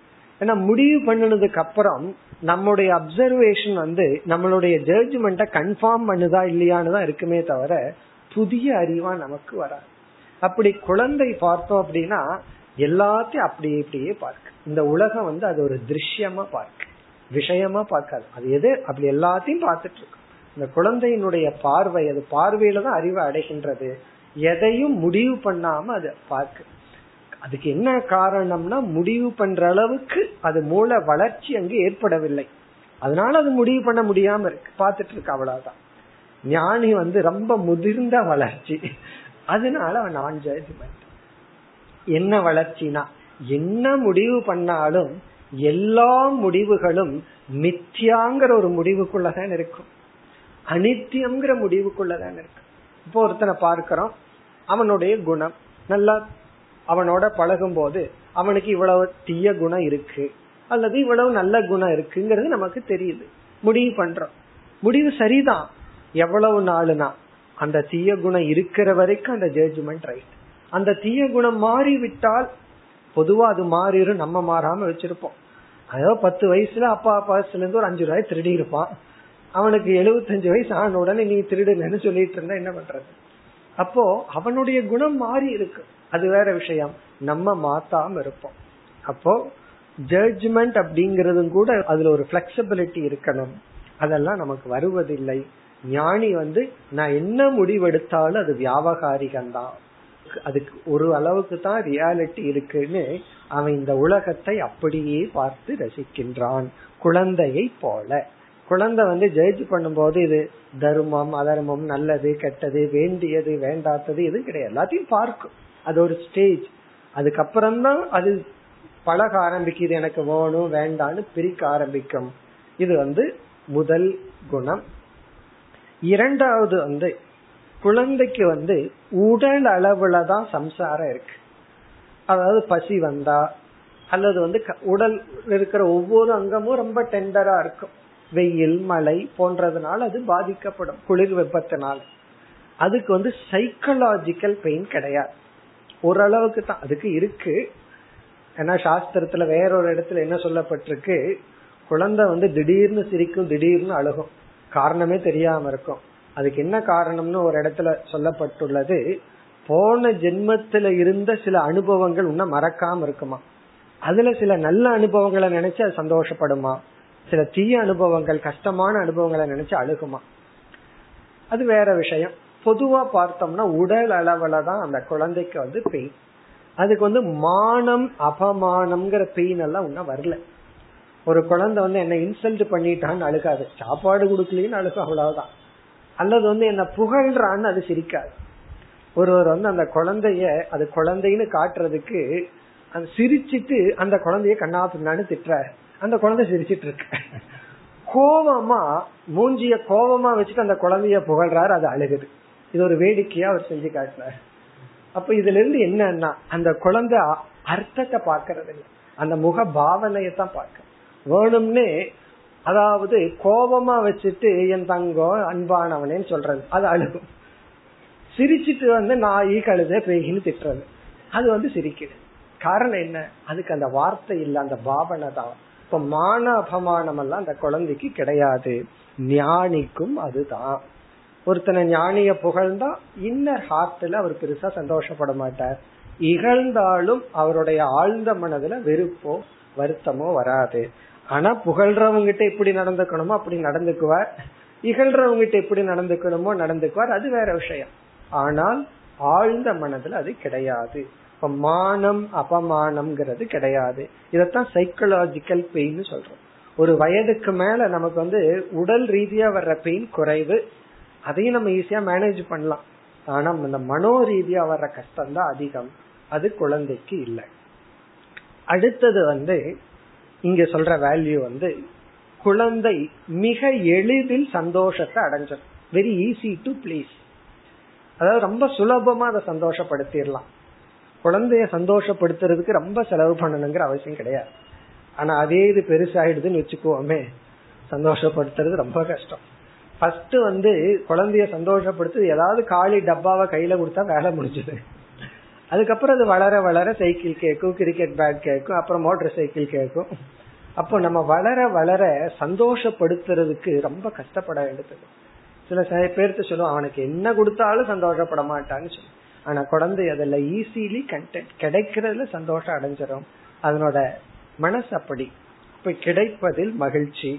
ஏன்னா முடிவு பண்ணதுக்கு அப்புறம் நம்மளுடைய அப்சர்வேஷன் வந்து நம்மளுடைய ஜட்ஜ்மெண்ட கன்ஃபார்ம் பண்ணுதா இல்லையான்னு தான் இருக்குமே தவிர புதிய அறிவா நமக்கு வராது. அப்படி குழந்தை பார்த்தோம் அப்படின்னா எல்லாத்தையும் அப்படியே இப்படியே பார்க்க, இந்த உலகம் வந்து அது ஒரு திருஷ்யமா பார்க்க, விஷயமா பார்க்காது. அது எது அப்படி எல்லாத்தையும் பார்த்துட்டு இருக்கு. இந்த குழந்தையினுடைய பார்வை, அது பார்வையில தான் அறிவை அடைகின்றது. எதையும் முடிவு பண்ணாம அது பார்க்க. அதுக்கு என்ன காரணம்னா முடிவு பண்ற அளவுக்கு அது மூல வளர்ச்சி அங்கு ஏற்படவில்லை, அதனால அது முடிவு பண்ண முடியாம இருக்கு, பார்த்துட்டு இருக்கு, அவ்வளவுதான். ஞானி வந்து ரொம்ப முதிர்ந்த வளர்ச்சி, அதனால அவன் நான் ஜட்ஜ்மெண்ட். என்ன வளர்ச்சினா என்ன முடிவு பண்ணாலும் எல்லா முடிவுகளும் மித்தியாங்கிற ஒரு முடிவுக்குள்ளதான் இருக்கும், அனித்தியம்ங்கிற முடிவுக்குள்ளதான் இருக்கும். இப்போ ஒருத்தனை பார்க்கிறோம், அவனுடைய குணம் நல்லா, அவனோட பழகும் போது அவனுக்கு இவ்வளவு தீய குணம் இருக்கு அல்லது இவ்வளவு நல்ல குணம் இருக்குங்கிறது நமக்கு தெரியுது, முடிவு பண்றோம். முடிவு சரிதான் எவ்வளவு நாளுனா அந்த தீய குணம் இருக்கிற வரைக்கும் அந்த ஜட்ஜ்மெண்ட் ரைட். அந்த தீய குணம் மாறிவிட்டால், பொதுவா அது மாறிடும், நம்ம மாறாம வச்சிருப்போம். அதோ பத்து வயசுல அப்பா அப்பாசுல இருந்து ஒரு அஞ்சு ரூபாய் திருடி இருப்பான், அவனுக்கு எழுபத்தஞ்சு வயசு ஆன உடனே நீ திருடுன்னு சொல்லிட்டு இருந்தா என்ன பண்றது? அப்போ அவனுடைய குணம் மாறி இருக்கு, அது வேற விஷயம், நம்ம மாத்தாம இருப்போம். அப்போ ஜட்ஜ்மெண்ட் அப்படிங்கறதும் கூட அதுல ஒரு பிளெக்சிபிலிட்டி இருக்கணும், அதெல்லாம் நமக்கு வருவதில்லை. ஞானி வந்து நான் என்ன முடிவெடுத்தாலும் அது வியாபகாரிகம்தான், அதுக்கு ஒரு அளவுக்கு தான் ரியாலிட்டி இருக்குன்னு அவன் இந்த உலகத்தை அப்படியே பார்த்து ரசிக்கின்றான். குழந்தையை போல குழந்தை வந்து ஜட்ஜ் பண்ணும்போது இது தர்மம் அதர்மம், நல்லது கெட்டது, வேண்டியது வேண்டாதது, இது கிடையாது, எல்லாத்தையும் பார்க்கும். அது ஒரு ஸ்டேஜ், அதுக்கப்புறம்தான் அது பழக ஆரம்பிக்குது, எனக்கு வேணும் வேண்டான்னு பிரிக்க ஆரம்பிக்கும். இது வந்து முதல் குணம். இரண்டாவது வந்து குழந்தைக்கு வந்து உடல் அளவுலதான் சம்சாரம் இருக்கு. அதாவது பசி வந்தா அல்லது வந்து உடல் இருக்கிற ஒவ்வொரு அங்கமும் ரொம்ப டெண்டரா இருக்கும், வெயில் மழை போன்றதுனால அது பாதிக்கப்படும், குளிர் வெப்பத்தினால. அதுக்கு வந்து சைக்கலாஜிக்கல் பெயின் கிடையாது, ஓரளவுக்கு தான் அதுக்கு இருக்கு. ஏன்னா சாஸ்திரத்துல வேறொரு இடத்துல என்ன சொல்லப்பட்டிருக்கு, குழந்தை வந்து திடீர்னு சிரிக்கும், திடீர்னு அழுகும், காரணமே தெரியாம இருக்கும். அதுக்கு என்ன காரணம்னு ஒரு இடத்துல சொல்லப்பட்டுள்ளது, போன ஜென்மத்துல இருந்த சில அனுபவங்கள் இன்னும் மறக்காம இருக்குமா, அதுல சில நல்ல அனுபவங்களை நினைச்சு அது சந்தோஷப்படுமா, சில தீய அனுபவங்கள் கஷ்டமான அனுபவங்களை நினைச்சு அழுகுமா, அது வேற விஷயம். பொதுவா பார்த்தோம்னா உடல் அளவுலதான் அந்த குழந்தைக்கு வந்து பெயின். அதுக்கு வந்து மானம் அபமானம்ங்கிற பெயின் எல்லாம் ஒன்னும் வரல. ஒரு குழந்தை வந்து என்ன இன்சல்ட் பண்ணிட்டான்னு அழுகாது, சாப்பாடு கொடுக்கலன்னு அழுகும், அவ்வளவுதான். அல்லது வந்து என்ன புகழ்றான்னு அது சிரிக்காது. ஒருவர் வந்து அந்த குழந்தைய அது குழந்தைன்னு காட்டுறதுக்கு அது சிரிச்சிட்டு அந்த குழந்தைய கண்ணா பின்னான்னு திட்டுறாரு, அந்த குழந்தை சிரிச்சிட்டு இருக்கு. கோபமா மூஞ்சிய கோபமா வச்சுட்டு அந்த குழந்தைய புகழ்றாரு, அது அழுகுது. இது ஒரு வேடிக்கையா அவர் செஞ்சு காட்டுறாரு. அப்ப இதுல இருந்து என்னன்னா அந்த குழந்தை அர்த்தத்தை பாக்கறது இல்லை, அந்த முக பாவனையத்தான் பார்க்க வேணும்னு. அதாவது கோபமா வச்சுட்டு என் தங்கம் அன்பானவனேன்னு சொல்றது, அது அழுகும். சிரிச்சுட்டு வந்து நாய் கழுத பேகின்னு திட்டுறது, அது வந்து சிரிக்குது. காரணம் என்ன? அதுக்கு அந்த வார்த்தை இல்லை, அந்த பாவனை தான். இப்ப மான அபமானம் எல்லாம் அந்த குழந்தைக்கு கிடையாது. ஞானிக்கும் அதுதான். ஒருத்தனை ஞானிய புகழ்ந்தா இன்னர் ஹார்ட்ல அவர் பெருசா சந்தோஷப்பட மாட்டார், இகழ்ந்தாலும் அவருடைய ஆழ்ந்த மனதுல வெறுப்போ வருத்தமோ வராது. ஆனா புகழ்றவங்கிட்ட எப்படி நடந்துக்கணுமோ அப்படி நடந்துக்குவார், இகழ்றவங்கிட்ட எப்படி நடந்துக்கணுமோ நடந்துக்குவார், அது வேற விஷயம். ஆனால் ஆழ்ந்த மனதுல அது கிடையாது. இப்ப மானம் அபமானம்ங்கிறது கிடையாது. இதத்தான் சைக்கலாஜிக்கல் பெயின் சொல்றோம். ஒரு வயதுக்கு மேல நமக்கு வந்து உடல் ரீதியா வர்ற பெயின் குறைவு, அதையும் நம்ம ஈஸியா மேனேஜ் பண்ணலாம். ஆனா இந்த மனோ ரீதியா வர்ற கஷ்டம் தான் அதிகம், அது குழந்தைக்கு இல்லை. அடுத்தது வந்து இங்க சொல்ற வேல்யூ வந்து குழந்தை மிக எளிதில் சந்தோஷத்தை அடைஞ்சிடும், வெரி ஈஸி டு பிளீஸ். அதாவது ரொம்ப சுலபமா அதை சந்தோஷப்படுத்திடலாம். குழந்தைய சந்தோஷப்படுத்துறதுக்கு ரொம்ப செலவு பண்ணணுங்கிற அவசியம் கிடையாது. ஆனா அதே இது பெருசாயிடுதுன்னு வச்சுக்கோமே, சந்தோஷப்படுத்துறது ரொம்ப கஷ்டம். ஃபர்ஸ்ட் வந்து குழந்தைய சந்தோஷப்படுத்து ஏதாவது காலி டப்பாவை கையில கொடுத்தா வேலை முடிஞ்சது. அதுக்கப்புறம் அது வளர வளர சைக்கிள் கேட்கும், கிரிக்கெட் பேட் கேட்கும், அப்புறம் மோட்டர் சைக்கிள் கேட்கும். அப்போ நம்ம வளர வளர சந்தோஷப்படுத்துறதுக்கு ரொம்ப கஷ்டப்பட வேண்டியது. சில சில பேர்த்து சொல்லுவோம் அவனுக்கு என்ன கொடுத்தாலும் சந்தோஷப்பட மாட்டான்னு சொல்லுவோம். ஆனா குழந்தை அதில் ஈஸிலி கண்டென்ட் கிடைக்கிறதுல சந்தோஷம் அடைஞ்சிடும், அதனோட மனசு அப்படி. இப்ப கிடைப்பதில் மகிழ்ச்சி.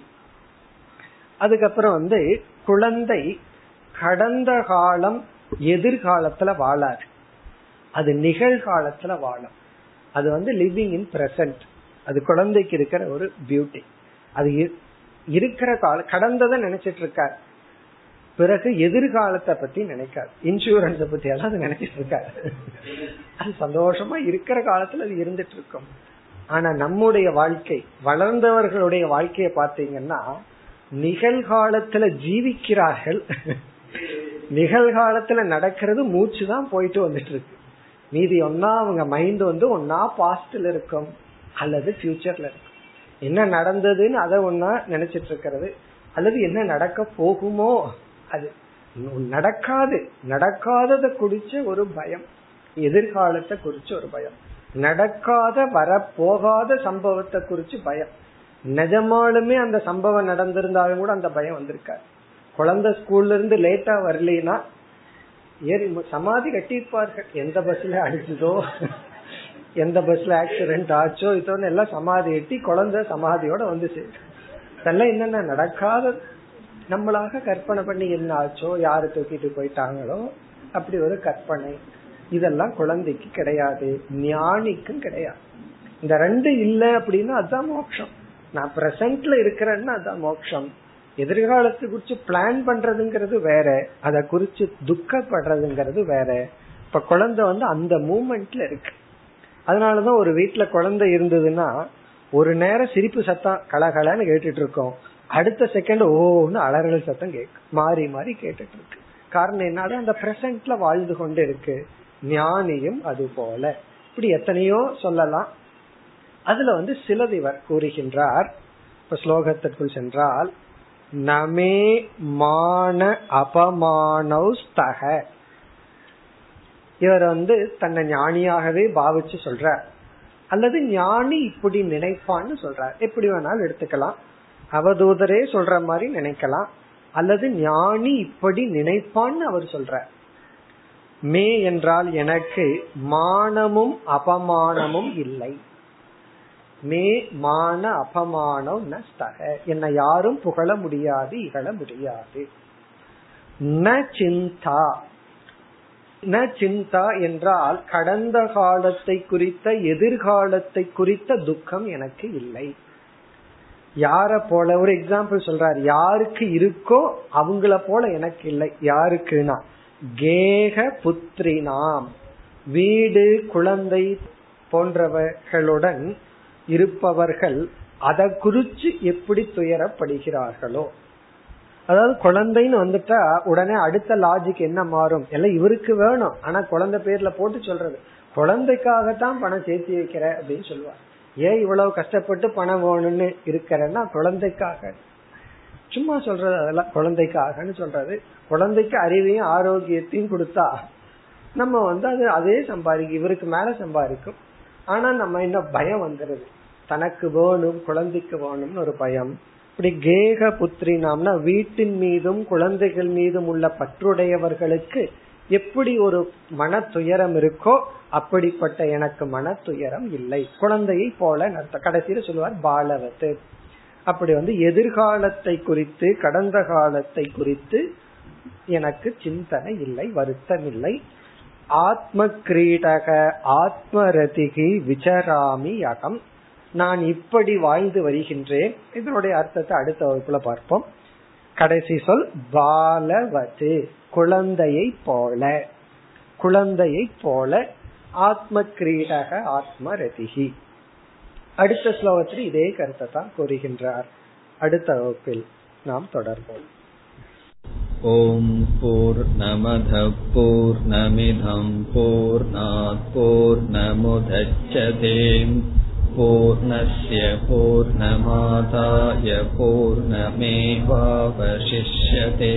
அதுக்கப்புறம் வந்து குழந்தை கடந்த காலம் எதிர்காலத்துல வாழாது, அது நிகழ்காலத்துல வாழும். அது வந்து லிவிங் இன் பிரசன்ட். அது குழந்தைக்கு இருக்கிற ஒரு பியூட்டி. அது இருக்கிற கால கடந்ததை நினைச்சிட்டு இருக்காரு, பிறகு எதிர்காலத்தை பத்தி நினைக்காது, இன்சூரன்ஸை பத்தி எல்லாம் அது நினைச்சிட்டு இருக்காரு. அது சந்தோஷமா இருக்கிற காலத்துல அது இருந்துட்டு இருக்கும். ஆனா நம்முடைய வாழ்க்கை, வளர்ந்தவர்களுடைய வாழ்க்கையை பார்த்தீங்கன்னா நிகழ்காலத்துல ஜீவிக்கிறார்கள், நிகழ்காலத்துல நடக்கிறது மூச்சு தான் போயிட்டு வந்துட்டு இருக்கு, மீதி ஒன்னா அவங்க மைண்ட் வந்து ஒன்னா பாஸ்ட்ல இருக்கும் அல்லது ஃபியூச்சர்ல இருக்கும். என்ன நடந்ததுன்னு அதை ஒன்னா நினைச்சிட்டு இருக்கிறது அல்லது என்ன நடக்க போகுமோ, அது நடக்காது, நடக்காததை குறிச்ச ஒரு பயம், எதிர்காலத்தை குறிச்ச ஒரு பயம், நடக்காத வரப்போகாத சம்பவத்தை குறிச்சு பயம். நிஜமாலுமே அந்த சம்பவம் நடந்திருந்தாலும் கூட அந்த பயம் வந்திருக்காரு. குழந்தை ஸ்கூல்ல இருந்து லேட்டா வரலனா ஏறி சமாதி கட்டியிருப்பார்கள், எந்த பஸ்ல அடிச்சதோ எந்த பஸ்ல ஆக்சிடென்ட் ஆச்சோ இதோன்னு எல்லாம் சமாதி கட்டி குழந்தை சமாதியோட வந்துச்சு. இதெல்லாம் என்னென்ன நடக்காத நம்மளாக கற்பனை பண்ணி என்ன ஆச்சோ, யாரு தூக்கிட்டு போயிட்டாங்களோ, அப்படி ஒரு கற்பனை. இதெல்லாம் குழந்தைக்கு கிடையாது, ஞானிக்கும் கிடையாது. இந்த ரெண்டு இல்ல அப்படின்னா அதுதான் மோட்சம். நான் பிரசன்ட்ல இருக்கிறேன்னா அதுதான் மோட்சம். எதிர்காலத்தை குறிச்சு பிளான் பண்றதுங்கிறது வேற, அதை குறிச்சு துக்கப்படுறதுங்கிறது வேற. இப்ப குழந்தை வந்து அந்த மூமெண்ட்ல இருக்கு. அதனாலதான் ஒரு வீட்டுல குழந்தை இருந்ததுன்னா ஒரு நேரம் சிரிப்பு சத்தம் கலகலன்னு கேட்டுட்டு இருக்கோம், அடுத்த செகண்ட் ஓன்னு அலறல் சத்தம் கேட்கும், மாறி மாறி கேட்டுட்டு இருக்கு. காரணம் என்னால அந்த பிரசன்ட்ல வாழ்ந்து கொண்டு இருக்கு. ஞானியும் அது போல. இப்படி எத்தனையோ சொல்லலாம். அதுல வந்து சிலது இவர் கூறுகின்றார். இப்ப ஸ்லோகத்திற்குள் சென்றால், நமே மான அபமானௌஸ்தஹ, இவர் வந்து தன்னை ஞானியாகவே பாவிச்சு சொல்றார் அல்லது ஞானி இப்படி நினைப்பான்னு சொல்றார். எப்படி வேணாலும் எடுத்துக்கலாம், அவதூதரே சொல்ற மாதிரி நினைக்கலாம் அல்லது ஞானி இப்படி நினைப்பான்னு அவர் சொல்றார். மே என்றால் எனக்கு, மானமும் அபமானமும் இல்லை. மே மான அபமானம் நஸ்தக, என்னை யாரும் புகழ முடியாது, இகழ முடியாது. ந சிந்தா, ந சிந்தா என்றால் கடந்த காலத்தை குறித்த எதிர்காலத்தை குறித்த துக்கம் எனக்கு இல்லை. யார போல, ஒரு எக்ஸாம்பிள் சொல்றார், யாருக்கு இருக்கோ அவங்கள போல எனக்கு இல்லை. யாருக்குன்னா கேக புத்திரினாம், வீடு குழந்தை போன்றவர்களுடன் இருப்பவர்கள் அதை குறிச்சு எப்படி துயரப்படுகிறார்களோ. அதாவது குழந்தைன்னு வந்துட்டா உடனே அடுத்த லாஜிக் என்ன மாறும், எல்லாம் இவருக்கு வேணும். ஆனா குழந்தை பேர்ல போட்டு சொல்றது, குழந்தைக்காகத்தான் பணம் சேர்த்து வைக்கிற அப்படின்னு சொல்லுவார். ஏன் இவ்வளவு கஷ்டப்பட்டு பணம் வேணும்னு இருக்கிறன்னா குழந்தைக்காக, சும்மா சொல்றது அதெல்லாம் குழந்தைக்காகன்னு சொல்றது. குழந்தைக்கு அறிவையும் ஆரோக்கியத்தையும் கொடுத்தா நம்ம வந்து அது அதே சம்பாதிக்கும், இவருக்கு மேல சம்பாதிக்கும். ஆனா நம்ம என்ன பயம் வந்துருது, தனக்கு வேணும் குழந்தைக்கு வேணும்னு ஒரு பயம். இப்படி கேக புத்திரி நாம்னா வீட்டின் மீதும் குழந்தைகள் மீதும் உள்ள பற்றுடையவர்களுக்கு எப்படி ஒரு மன துயரம் இருக்கோ அப்படிப்பட்ட எனக்கு மன துயரம் இல்லை. குழந்தையை போல நடத்த கடைசியில சொல்லுவார் பாலவத்து. அப்படி வந்து எதிர்காலத்தை குறித்து கடந்த காலத்தை குறித்து எனக்கு சிந்தனை இல்லை, வருத்தம் இல்லை. ஆத்ம கிரீடக ஆத்மரதிகி விசராமி அகம், நான் இப்படி வாழ்ந்து வருகின்றேன். இதனுடைய அர்த்தத்தை அடுத்த வகுப்புல பார்ப்போம். கடைசி சொல் பாலவது, குழந்தையை போல, குழந்தையை போல. ஆத்ம கிரீடக ஆத்மரதிகி. அடுத்த ஸ்லோகத்தில் இதே கருத்தை தான் கூறுகின்றார். அடுத்த வகுப்பில் நாம் தொடர்போம். ஓம் பூர்ணமத பூர்ணமிதம் பூர்ணாத் பூர்ணமுதச்யதே பூர்ணஸ்ய பூர்ணமாதாய பூர்ணமேவாவசிஷ்யதே.